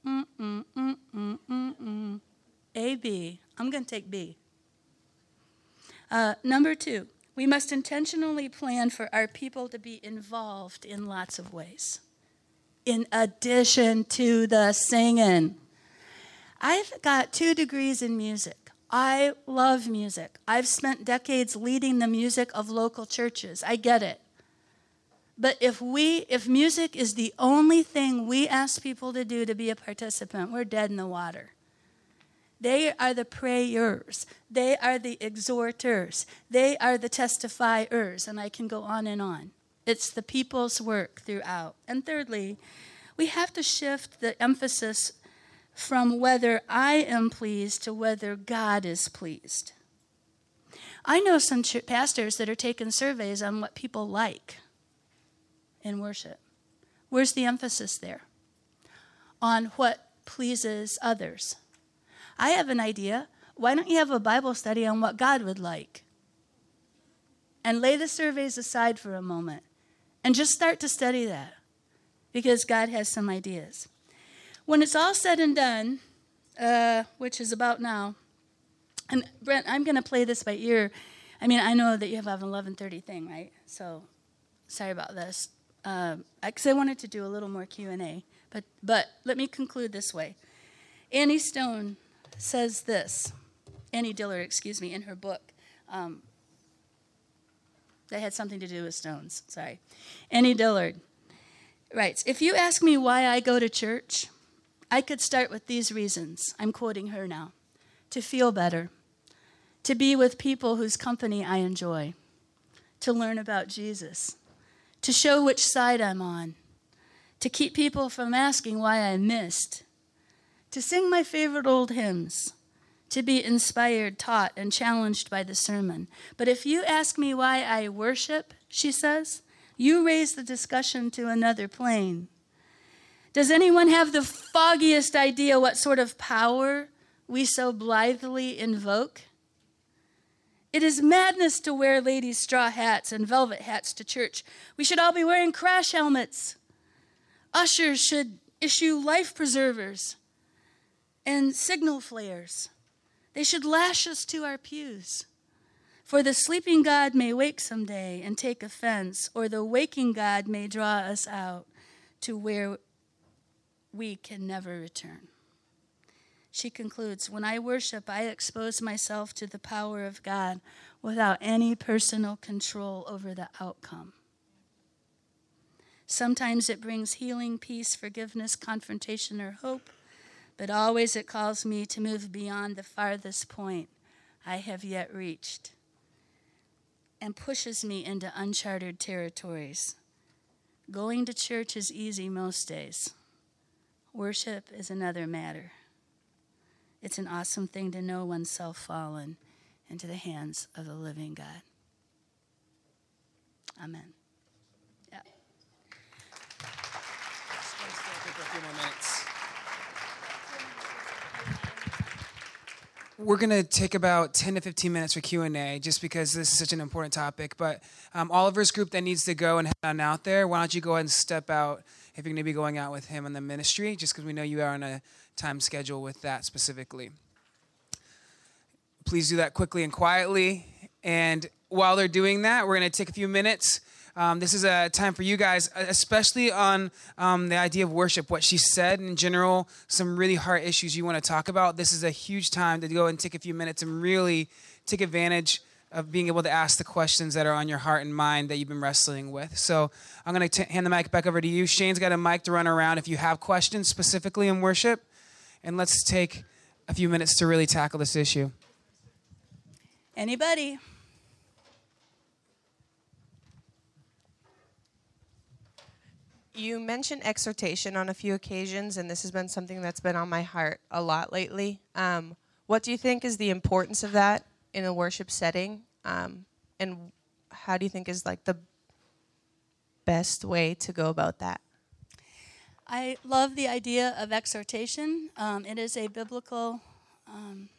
Mm-mm, mm-mm, mm-mm. A, B. I'm going to take B. Uh, number two, we must intentionally plan for our people to be involved in lots of ways, in addition to the singing. I've got two degrees in music. I love music. I've spent decades leading the music of local churches. I get it. But if we, if music is the only thing we ask people to do to be a participant, we're dead in the water. They are the prayers. They are the exhorters. They are the testifiers. And I can go on and on. It's the people's work throughout. And thirdly, we have to shift the emphasis from whether I am pleased to whether God is pleased. I know some ch- pastors that are taking surveys on what people like in worship. Where's the emphasis there? On what pleases others. I have an idea. Why don't you have a Bible study on what God would like? And lay the surveys aside for a moment and just start to study that, because God has some ideas. When it's all said and done, uh, which is about now, and Brent, I'm going to play this by ear. I mean, I know that you have an eleven thirty thing, right? So sorry about this, because um, I wanted to do a little more Q and A. But, but let me conclude this way. Annie Stone says this, Annie Dillard, excuse me, in her book. Um, that had something to do with stones, sorry. Annie Dillard writes, if you ask me why I go to church, I could start with these reasons. I'm quoting her now. To feel better, to be with people whose company I enjoy, to learn about Jesus, to show which side I'm on, to keep people from asking why I missed, to sing my favorite old hymns, to be inspired, taught, and challenged by the sermon. But if you ask me why I worship, she says, you raise the discussion to another plane. Does anyone have the foggiest idea what sort of power we so blithely invoke? It is madness to wear ladies' straw hats and velvet hats to church. We should all be wearing crash helmets. Ushers should issue life preservers and signal flares. They should lash us to our pews. For the sleeping God may wake someday and take offense, or the waking God may draw us out to where we can never return. She concludes, when I worship, I expose myself to the power of God without any personal control over the outcome. Sometimes it brings healing, peace, forgiveness, confrontation, or hope. But always it calls me to move beyond the farthest point I have yet reached and pushes me into uncharted territories. Going to church is easy most days. Worship is another matter. It's an awesome thing to know oneself fallen into the hands of the living God. Amen. Yeah. We're going to take about ten to fifteen minutes for Q and A just because this is such an important topic. But um, Oliver's group that needs to go and head on out there, why don't you go ahead and step out if you're going to be going out with him in the ministry, just because we know you are on a time schedule with that specifically. Please do that quickly and quietly. And while they're doing that, we're going to take a few minutes. Um, this is a time for you guys, especially on um, the idea of worship, what she said in general, some really hard issues you want to talk about. This is a huge time to go and take a few minutes and really take advantage of being able to ask the questions that are on your heart and mind that you've been wrestling with. So I'm going to hand the mic back over to you. Shane's got a mic to run around if you have questions specifically in worship. And let's take a few minutes to really tackle this issue. Anybody? You mentioned exhortation on a few occasions, and this has been something that's been on my heart a lot lately. Um, what do you think is the importance of that in a worship setting? Um, and how do you think is like the best way to go about that? I love the idea of exhortation. Um, it is a biblical um,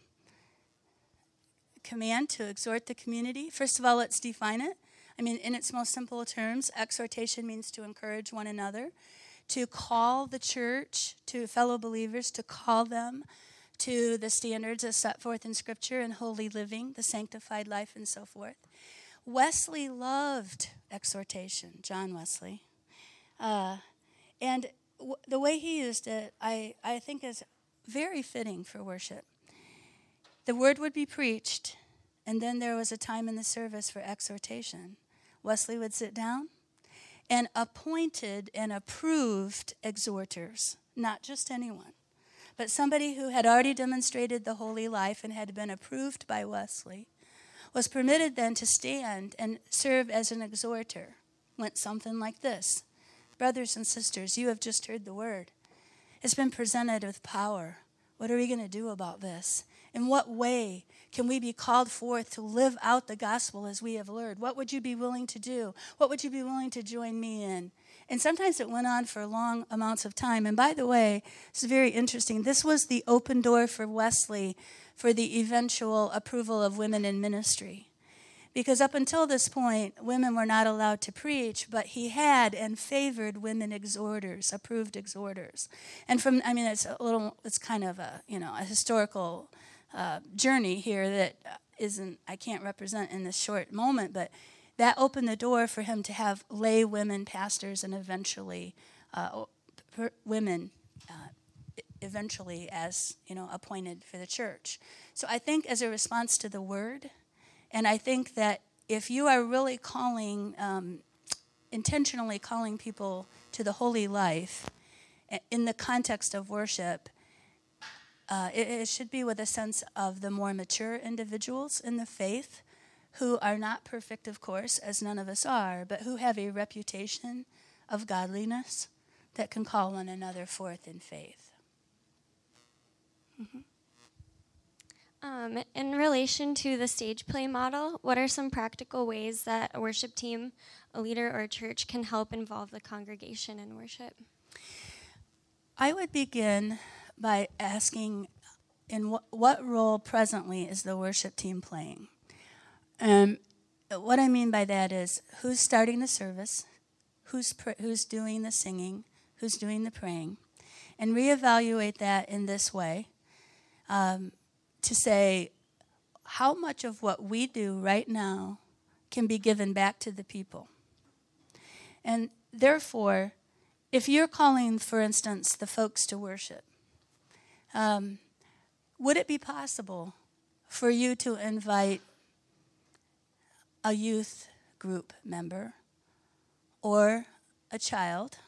command to exhort the community. First of all, let's define it. I mean, in its most simple terms, exhortation means to encourage one another, to call the church, to fellow believers, to call them to the standards as set forth in Scripture and holy living, the sanctified life, and so forth. Wesley loved exhortation, John Wesley. Uh, and w- the way he used it, I, I think, is very fitting for worship. The word would be preached, and then there was a time in the service for exhortation. Wesley would sit down and appointed and approved exhorters, not just anyone, but somebody who had already demonstrated the holy life and had been approved by Wesley, was permitted then to stand and serve as an exhorter. Went something like this. Brothers and sisters, you have just heard the word. It's been presented with power. What are we going to do about this? In what way can we be called forth to live out the gospel as we have learned? What would you be willing to do? What would you be willing to join me in? And sometimes it went on for long amounts of time. And by the way, it's very interesting. This was the open door for Wesley for the eventual approval of women in ministry. Because up until this point, women were not allowed to preach, but he had and favored women exhorters, approved exhorters. And from, I mean, it's a little, it's kind of a, you know, a historical Uh, journey here that isn't, I can't represent in this short moment, but that opened the door for him to have lay women pastors and eventually uh, per- women uh, eventually as, you know, appointed for the church. So I think as a response to the word, and I think that if you are really calling, um, intentionally calling people to the holy life in the context of worship, Uh, it, it should be with a sense of the more mature individuals in the faith who are not perfect, of course, as none of us are, but who have a reputation of godliness that can call one another forth in faith. Mm-hmm. Um, in relation to the stage play model, what are some practical ways that a worship team, a leader, or a church can help involve the congregation in worship? I would begin by asking, in wh- what role presently is the worship team playing? Um, what I mean by that is, who's starting the service, who's pr- who's doing the singing, who's doing the praying, and reevaluate that in this way, um, to say, how much of what we do right now can be given back to the people? And therefore, if you're calling, for instance, the folks to worship, Um, would it be possible for you to invite a youth group member or a child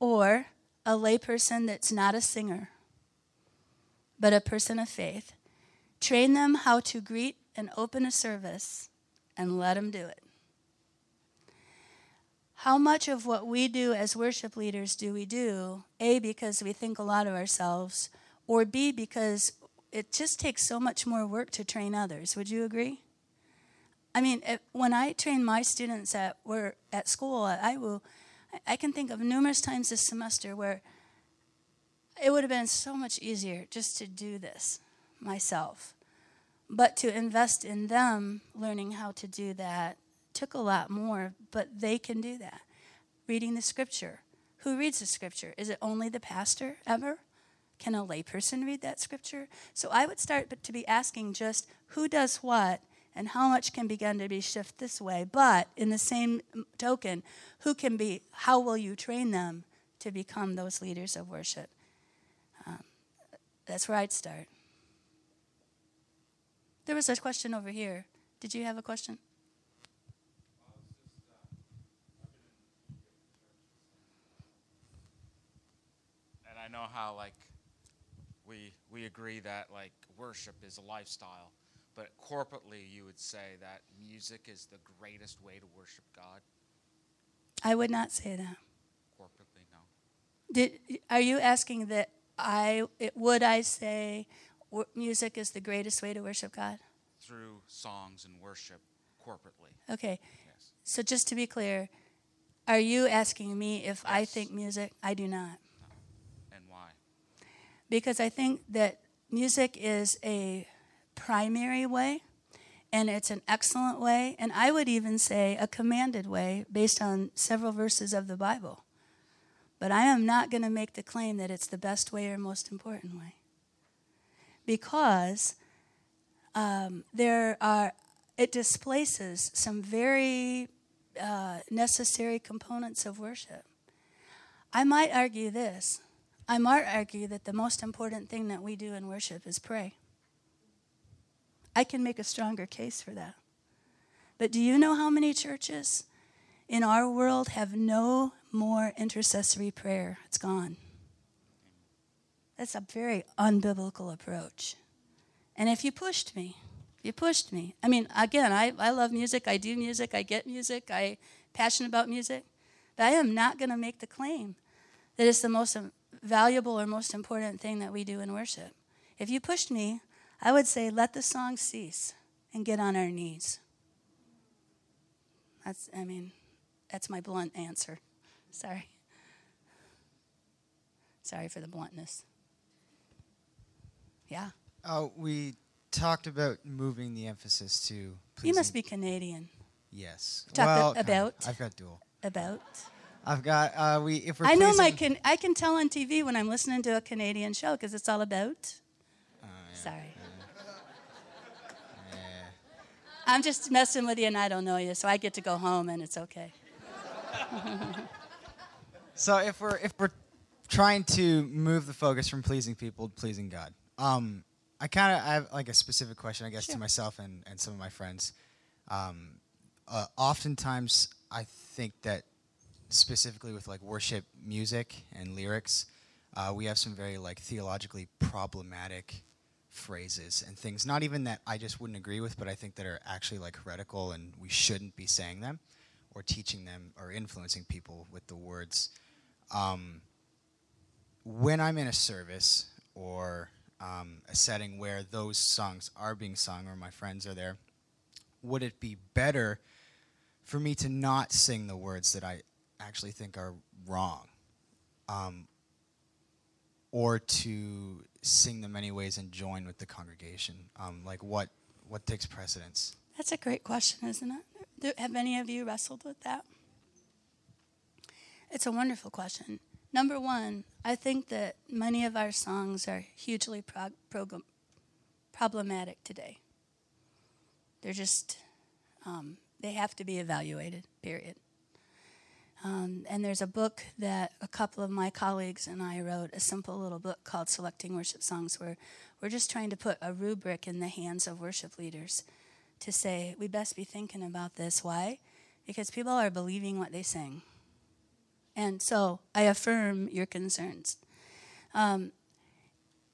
or a layperson that's not a singer but a person of faith, train them how to greet and open a service and let them do it? How much of what we do as worship leaders do we do, A, because we think a lot of ourselves, or B, because it just takes so much more work to train others? Would you agree? I mean, it, when I train my students at were, at school, I will, I can think of numerous times this semester where it would have been so much easier just to do this myself. But to invest in them learning how to do that took a lot more, but they can do that. Reading the scripture. Who reads the scripture? Is it only the pastor ever? Can a layperson read that scripture? So I would start to be asking just who does what and how much can begin to be shifted this way, but in the same token, who can be, how will you train them to become those leaders of worship? Um, that's where I'd start. There was a question over here. Did you have a question? I know how like we we agree that like worship is a lifestyle, but corporately you would say that music is the greatest way to worship God. I would not say that. Corporately. Did, are you asking that I, would I say music is the greatest way to worship God? Through songs and worship corporately. Okay. Yes. So just to be clear, are you asking me if yes. I think music? I do not. No. And why? Because I think that music is a primary way, and it's an excellent way, and I would even say a commanded way based on several verses of the Bible. But I am not going to make the claim that it's the best way or most important way. Because um, there are, it displaces some very uh, necessary components of worship. I might argue this. I might argue that the most important thing that we do in worship is pray. I can make a stronger case for that. But do you know how many churches in our world have no more intercessory prayer? It's gone. That's a very unbiblical approach. And if you pushed me, you pushed me. I mean, again, I, I love music. I do music. I get music. I'm passionate about music. But I am not going to make the claim that it's the most valuable or most important thing that we do in worship. If you pushed me, I would say, let the song cease and get on our knees. That's, I mean, that's my blunt answer. Sorry. Sorry for the bluntness. Yeah. Uh, we talked about moving the emphasis to. Pleasing. You must be Canadian. Yes. Talk well, about. Kind of. I've got dual. About. I've got. Uh, we. If we're. I know my. Can, I can tell on T V when I'm listening to a Canadian show because it's all about. Uh, yeah, Sorry. Uh, yeah. I'm just messing with you, and I don't know you, so I get to go home, and it's okay. So if we're if we're trying to move the focus from pleasing people to pleasing God. Um, I kind of I have like a specific question, I guess, sure. to myself and, and some of my friends. Um, uh, oftentimes, I think that specifically with like worship music and lyrics, uh, we have some very like theologically problematic phrases and things. Not even that I just wouldn't agree with, but I think that are actually like heretical, and we shouldn't be saying them or teaching them or influencing people with the words. Um, when I'm in a service or Um, a setting where those songs are being sung or my friends are there, would it be better for me to not sing the words that I actually think are wrong, um, or to sing them anyways and join with the congregation? Um, like what, what takes precedence? That's a great question, isn't it? Have any of you wrestled with that? It's a wonderful question. Number one, I think that many of our songs are hugely prog- prog- problematic today. They're just, um, they have to be evaluated, period. Um, and there's a book that a couple of my colleagues and I wrote, a simple little book called Selecting Worship Songs, where we're just trying to put a rubric in the hands of worship leaders to say, we best be thinking about this. Why? Because people are believing what they sing. And so I affirm your concerns. Um,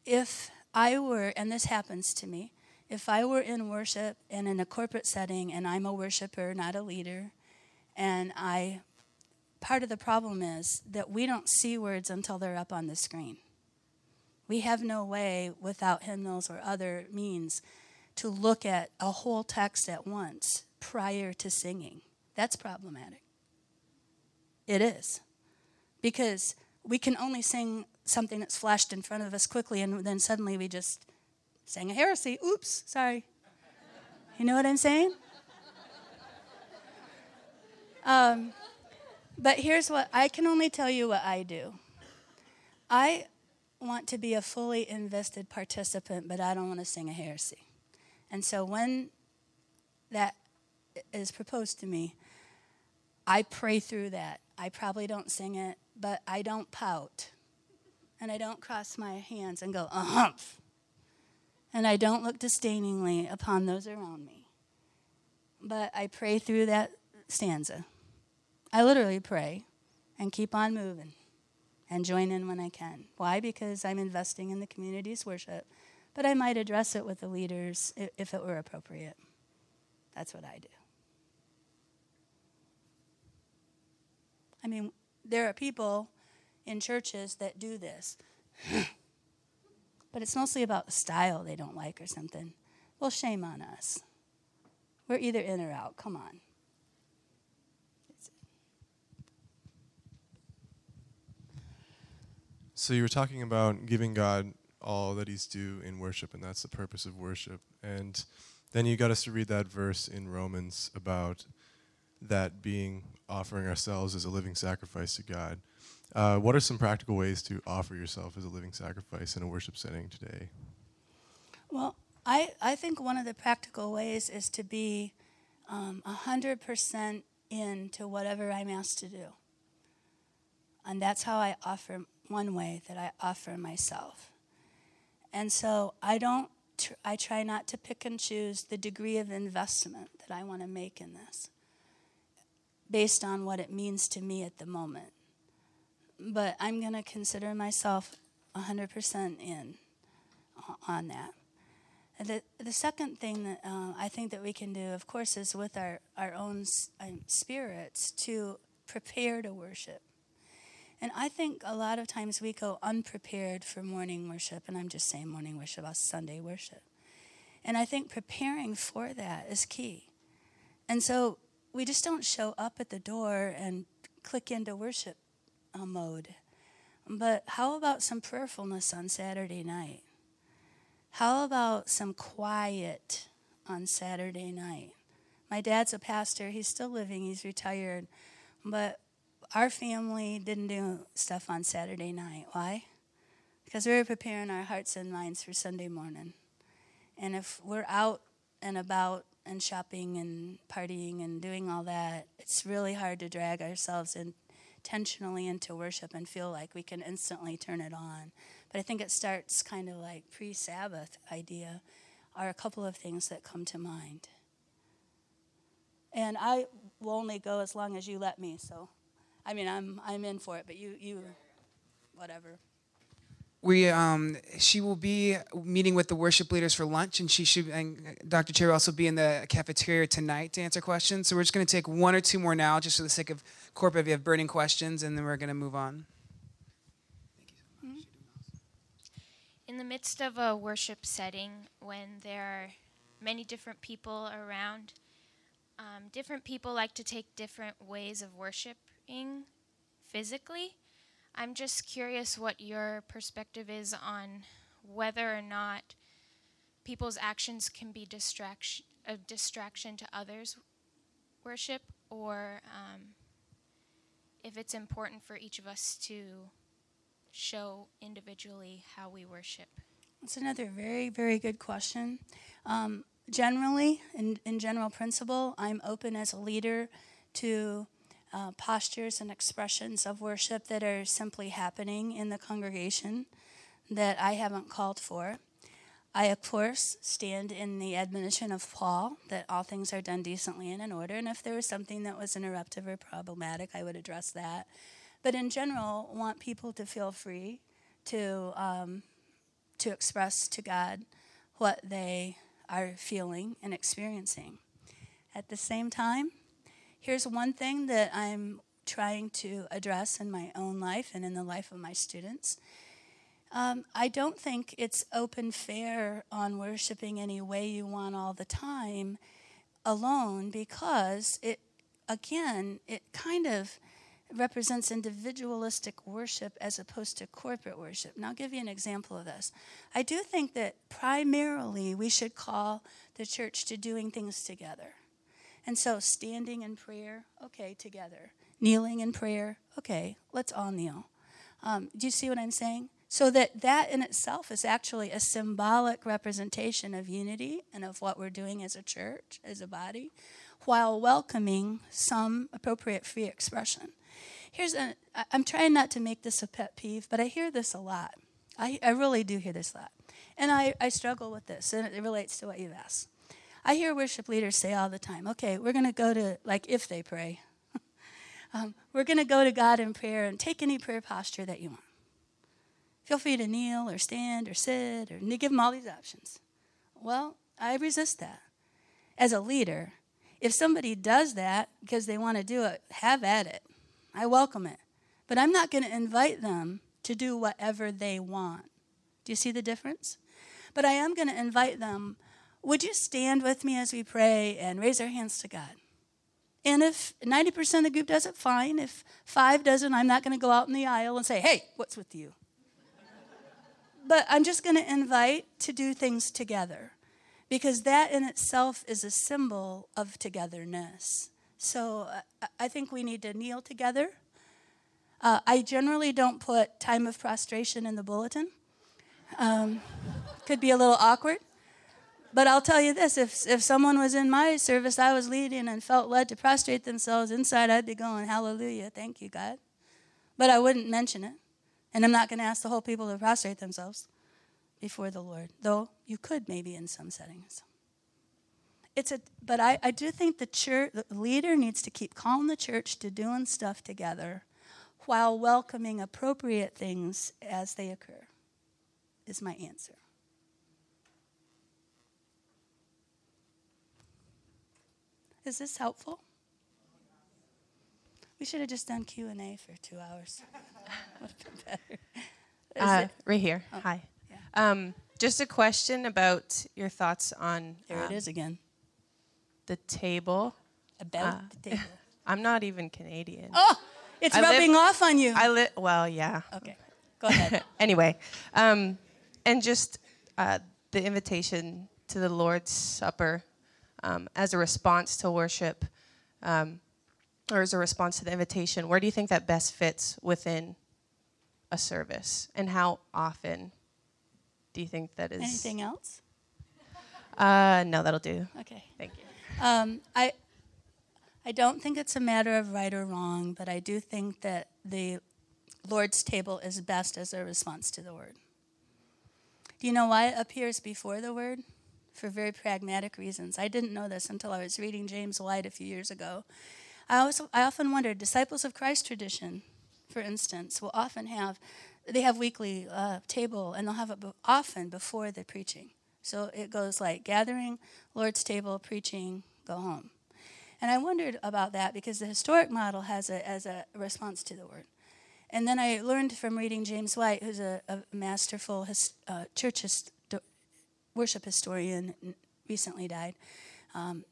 if I were, and this happens to me, if I were in worship and in a corporate setting and I'm a worshiper, not a leader, and I, part of the problem is that we don't see words until they're up on the screen. We have no way without hymnals or other means to look at a whole text at once prior to singing. That's problematic. It is. Because we can only sing something that's flashed in front of us quickly, and then suddenly we just sang a heresy. Oops, sorry. You know what I'm saying? Um, but here's what, I can only tell you what I do. I want to be a fully invested participant, but I don't want to sing a heresy. And so when that is proposed to me, I pray through that. I probably don't sing it, but I don't pout. And I don't cross my hands and go, uh-humph. And I don't look disdainingly upon those around me. But I pray through that stanza. I literally pray and keep on moving and join in when I can. Why? Because I'm investing in the community's worship, but I might address it with the leaders if it were appropriate. That's what I do. I mean, there are people in churches that do this. But it's mostly about the style they don't like or something. Well, shame on us. We're either in or out. Come on. So you were talking about giving God all that he's due in worship, and that's the purpose of worship. And then you got us to read that verse in Romans about that being offering ourselves as a living sacrifice to God. Uh, what are some practical ways to offer yourself as a living sacrifice in a worship setting today? Well, I, I think one of the practical ways is to be um, one hundred percent in to whatever I'm asked to do. And that's how I offer one way that I offer myself. And so I don't, tr- I try not to pick and choose the degree of investment that I want to make in this based on what it means to me at the moment. But I'm going to consider myself one hundred percent in on that. The, the second thing that uh, I think that we can do, of course, is with our, our own um, spirits to prepare to worship. And I think a lot of times we go unprepared for morning worship, and I'm just saying morning worship, about Sunday worship. And I think preparing for that is key. And so we just don't show up at the door and click into worship uh, mode. But how about some prayerfulness on Saturday night? How about some quiet on Saturday night? My dad's a pastor. He's still living. He's retired. But our family didn't do stuff on Saturday night. Why? Because we were preparing our hearts and minds for Sunday morning. And if we're out and about and shopping and partying and doing all that, it's really hard to drag ourselves intentionally into worship and feel like we can instantly turn it on. But I think it starts kind of like pre-Sabbath idea are a couple of things that come to mind. And I will only go as long as you let me, so... I mean, I'm I'm in for it, but you, you whatever. We um she will be meeting with the worship leaders for lunch, and she should and Doctor Chair will also be in the cafeteria tonight to answer questions. So we're just going to take one or two more now, just for the sake of corporate. If you have burning questions, and then we're going to move on. Thank you so much. Mm-hmm. In the midst of a worship setting, when there are many different people around, um, different people like to take different ways of worship. Physically, I'm just curious what your perspective is on whether or not people's actions can be distraction, a distraction to others' worship, or um, if it's important for each of us to show individually how we worship. That's another very, very good question. Um, generally, in, in general principle, I'm open as a leader to Uh, postures and expressions of worship that are simply happening in the congregation that I haven't called for. I, of course, stand in the admonition of Paul that all things are done decently and in order, and if there was something that was interruptive or problematic, I would address that. But in general, want people to feel free to um, to express to God what they are feeling and experiencing. At the same time, here's one thing that I'm trying to address in my own life and in the life of my students. Um, I don't think it's open fair on worshiping any way you want all the time alone, because it, again, it kind of represents individualistic worship as opposed to corporate worship. And I'll give you an example of this. I do think that primarily we should call the church to doing things together. And so standing in prayer, okay, together. Kneeling in prayer, okay, let's all kneel. Um, do you see what I'm saying? So that that in itself is actually a symbolic representation of unity and of what we're doing as a church, as a body, while welcoming some appropriate free expression. Here's a, I'm trying not to make this a pet peeve, but I hear this a lot. I, I really do hear this a lot. And I, I struggle with this, and it relates to what you've asked. I hear worship leaders say all the time, okay, we're going to go to, like if they pray, um, we're going to go to God in prayer and take any prayer posture that you want. Feel free to kneel or stand or sit, or and they give them all these options. Well, I resist that. As a leader, if somebody does that because they want to do it, have at it. I welcome it. But I'm not going to invite them to do whatever they want. Do you see the difference? But I am going to invite them. Would you stand with me as we pray and raise our hands to God? And if ninety percent of the group does it, fine. If five doesn't, I'm not going to go out in the aisle and say, hey, what's with you? But I'm just going to invite to do things together, because that in itself is a symbol of togetherness. So I think we need to kneel together. Uh, I generally don't put time of prostration in the bulletin. Um, could be a little awkward. But I'll tell you this, if if someone was in my service I was leading and felt led to prostrate themselves inside, I'd be going, hallelujah, thank you, God. But I wouldn't mention it. And I'm not going to ask the whole people to prostrate themselves before the Lord, though you could maybe in some settings. It's a, But I, I do think the church, the leader needs to keep calling the church to doing stuff together while welcoming appropriate things as they occur, is my answer. Is this helpful? We should have just done Q and A for two hours. Would have been better. Uh, right here. Oh. Hi. Yeah. Um, just a question about your thoughts on... There um, it is again. The table. About uh, the table. I'm not even Canadian. Oh, it's I rubbing live, off on you. I li- Well, yeah. Okay. Go ahead. Anyway. Um, and just uh, the invitation to the Lord's Supper. Um, as a response to worship, um, or as a response to the invitation, where do you think that best fits within a service? And how often do you think that is? Anything else? Uh, no, that'll do. Okay. Thank you. Um, I, I don't think it's a matter of right or wrong, but I do think that the Lord's table is best as a response to the Word. Do you know why it appears before the Word? For very pragmatic reasons. I didn't know this until I was reading James White a few years ago. I also I often wondered, Disciples of Christ tradition, for instance, will often have, they have weekly uh, table, and they'll have it be- often before the preaching. So it goes like gathering, Lord's table, preaching, go home. And I wondered about that because the historic model has it as a response to the Word. And then I learned from reading James White, who's a, a masterful his, uh, church historian, worship historian, recently died. Um,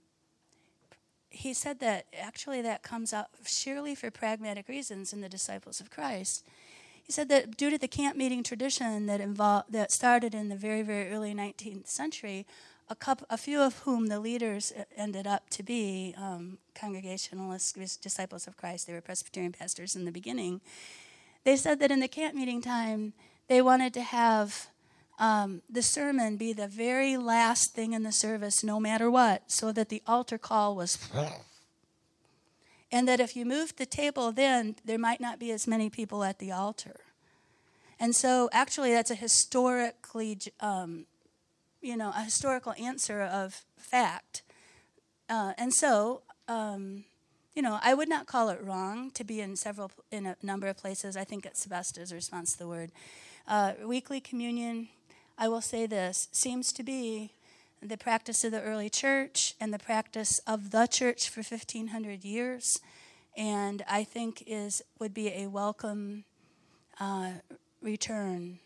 he said that actually that comes out surely for pragmatic reasons in the Disciples of Christ. He said that due to the camp meeting tradition that involved that started in the very, very early nineteenth century, a couple, a few of whom the leaders ended up to be um, Congregationalist Disciples of Christ. They were Presbyterian pastors in the beginning. They said that in the camp meeting time, they wanted to have Um, the sermon be the very last thing in the service, no matter what, so that the altar call was, and that if you moved the table then, there might not be as many people at the altar. And so actually that's a historically, um, you know, a historical answer of fact. Uh, and so, um, you know, I would not call it wrong to be in several, in a number of places. I think it's best as a response to the Word. Uh, weekly communion, I will say this, seems to be the practice of the early church and the practice of the church for fifteen hundred years, and I think is would be a welcome uh, return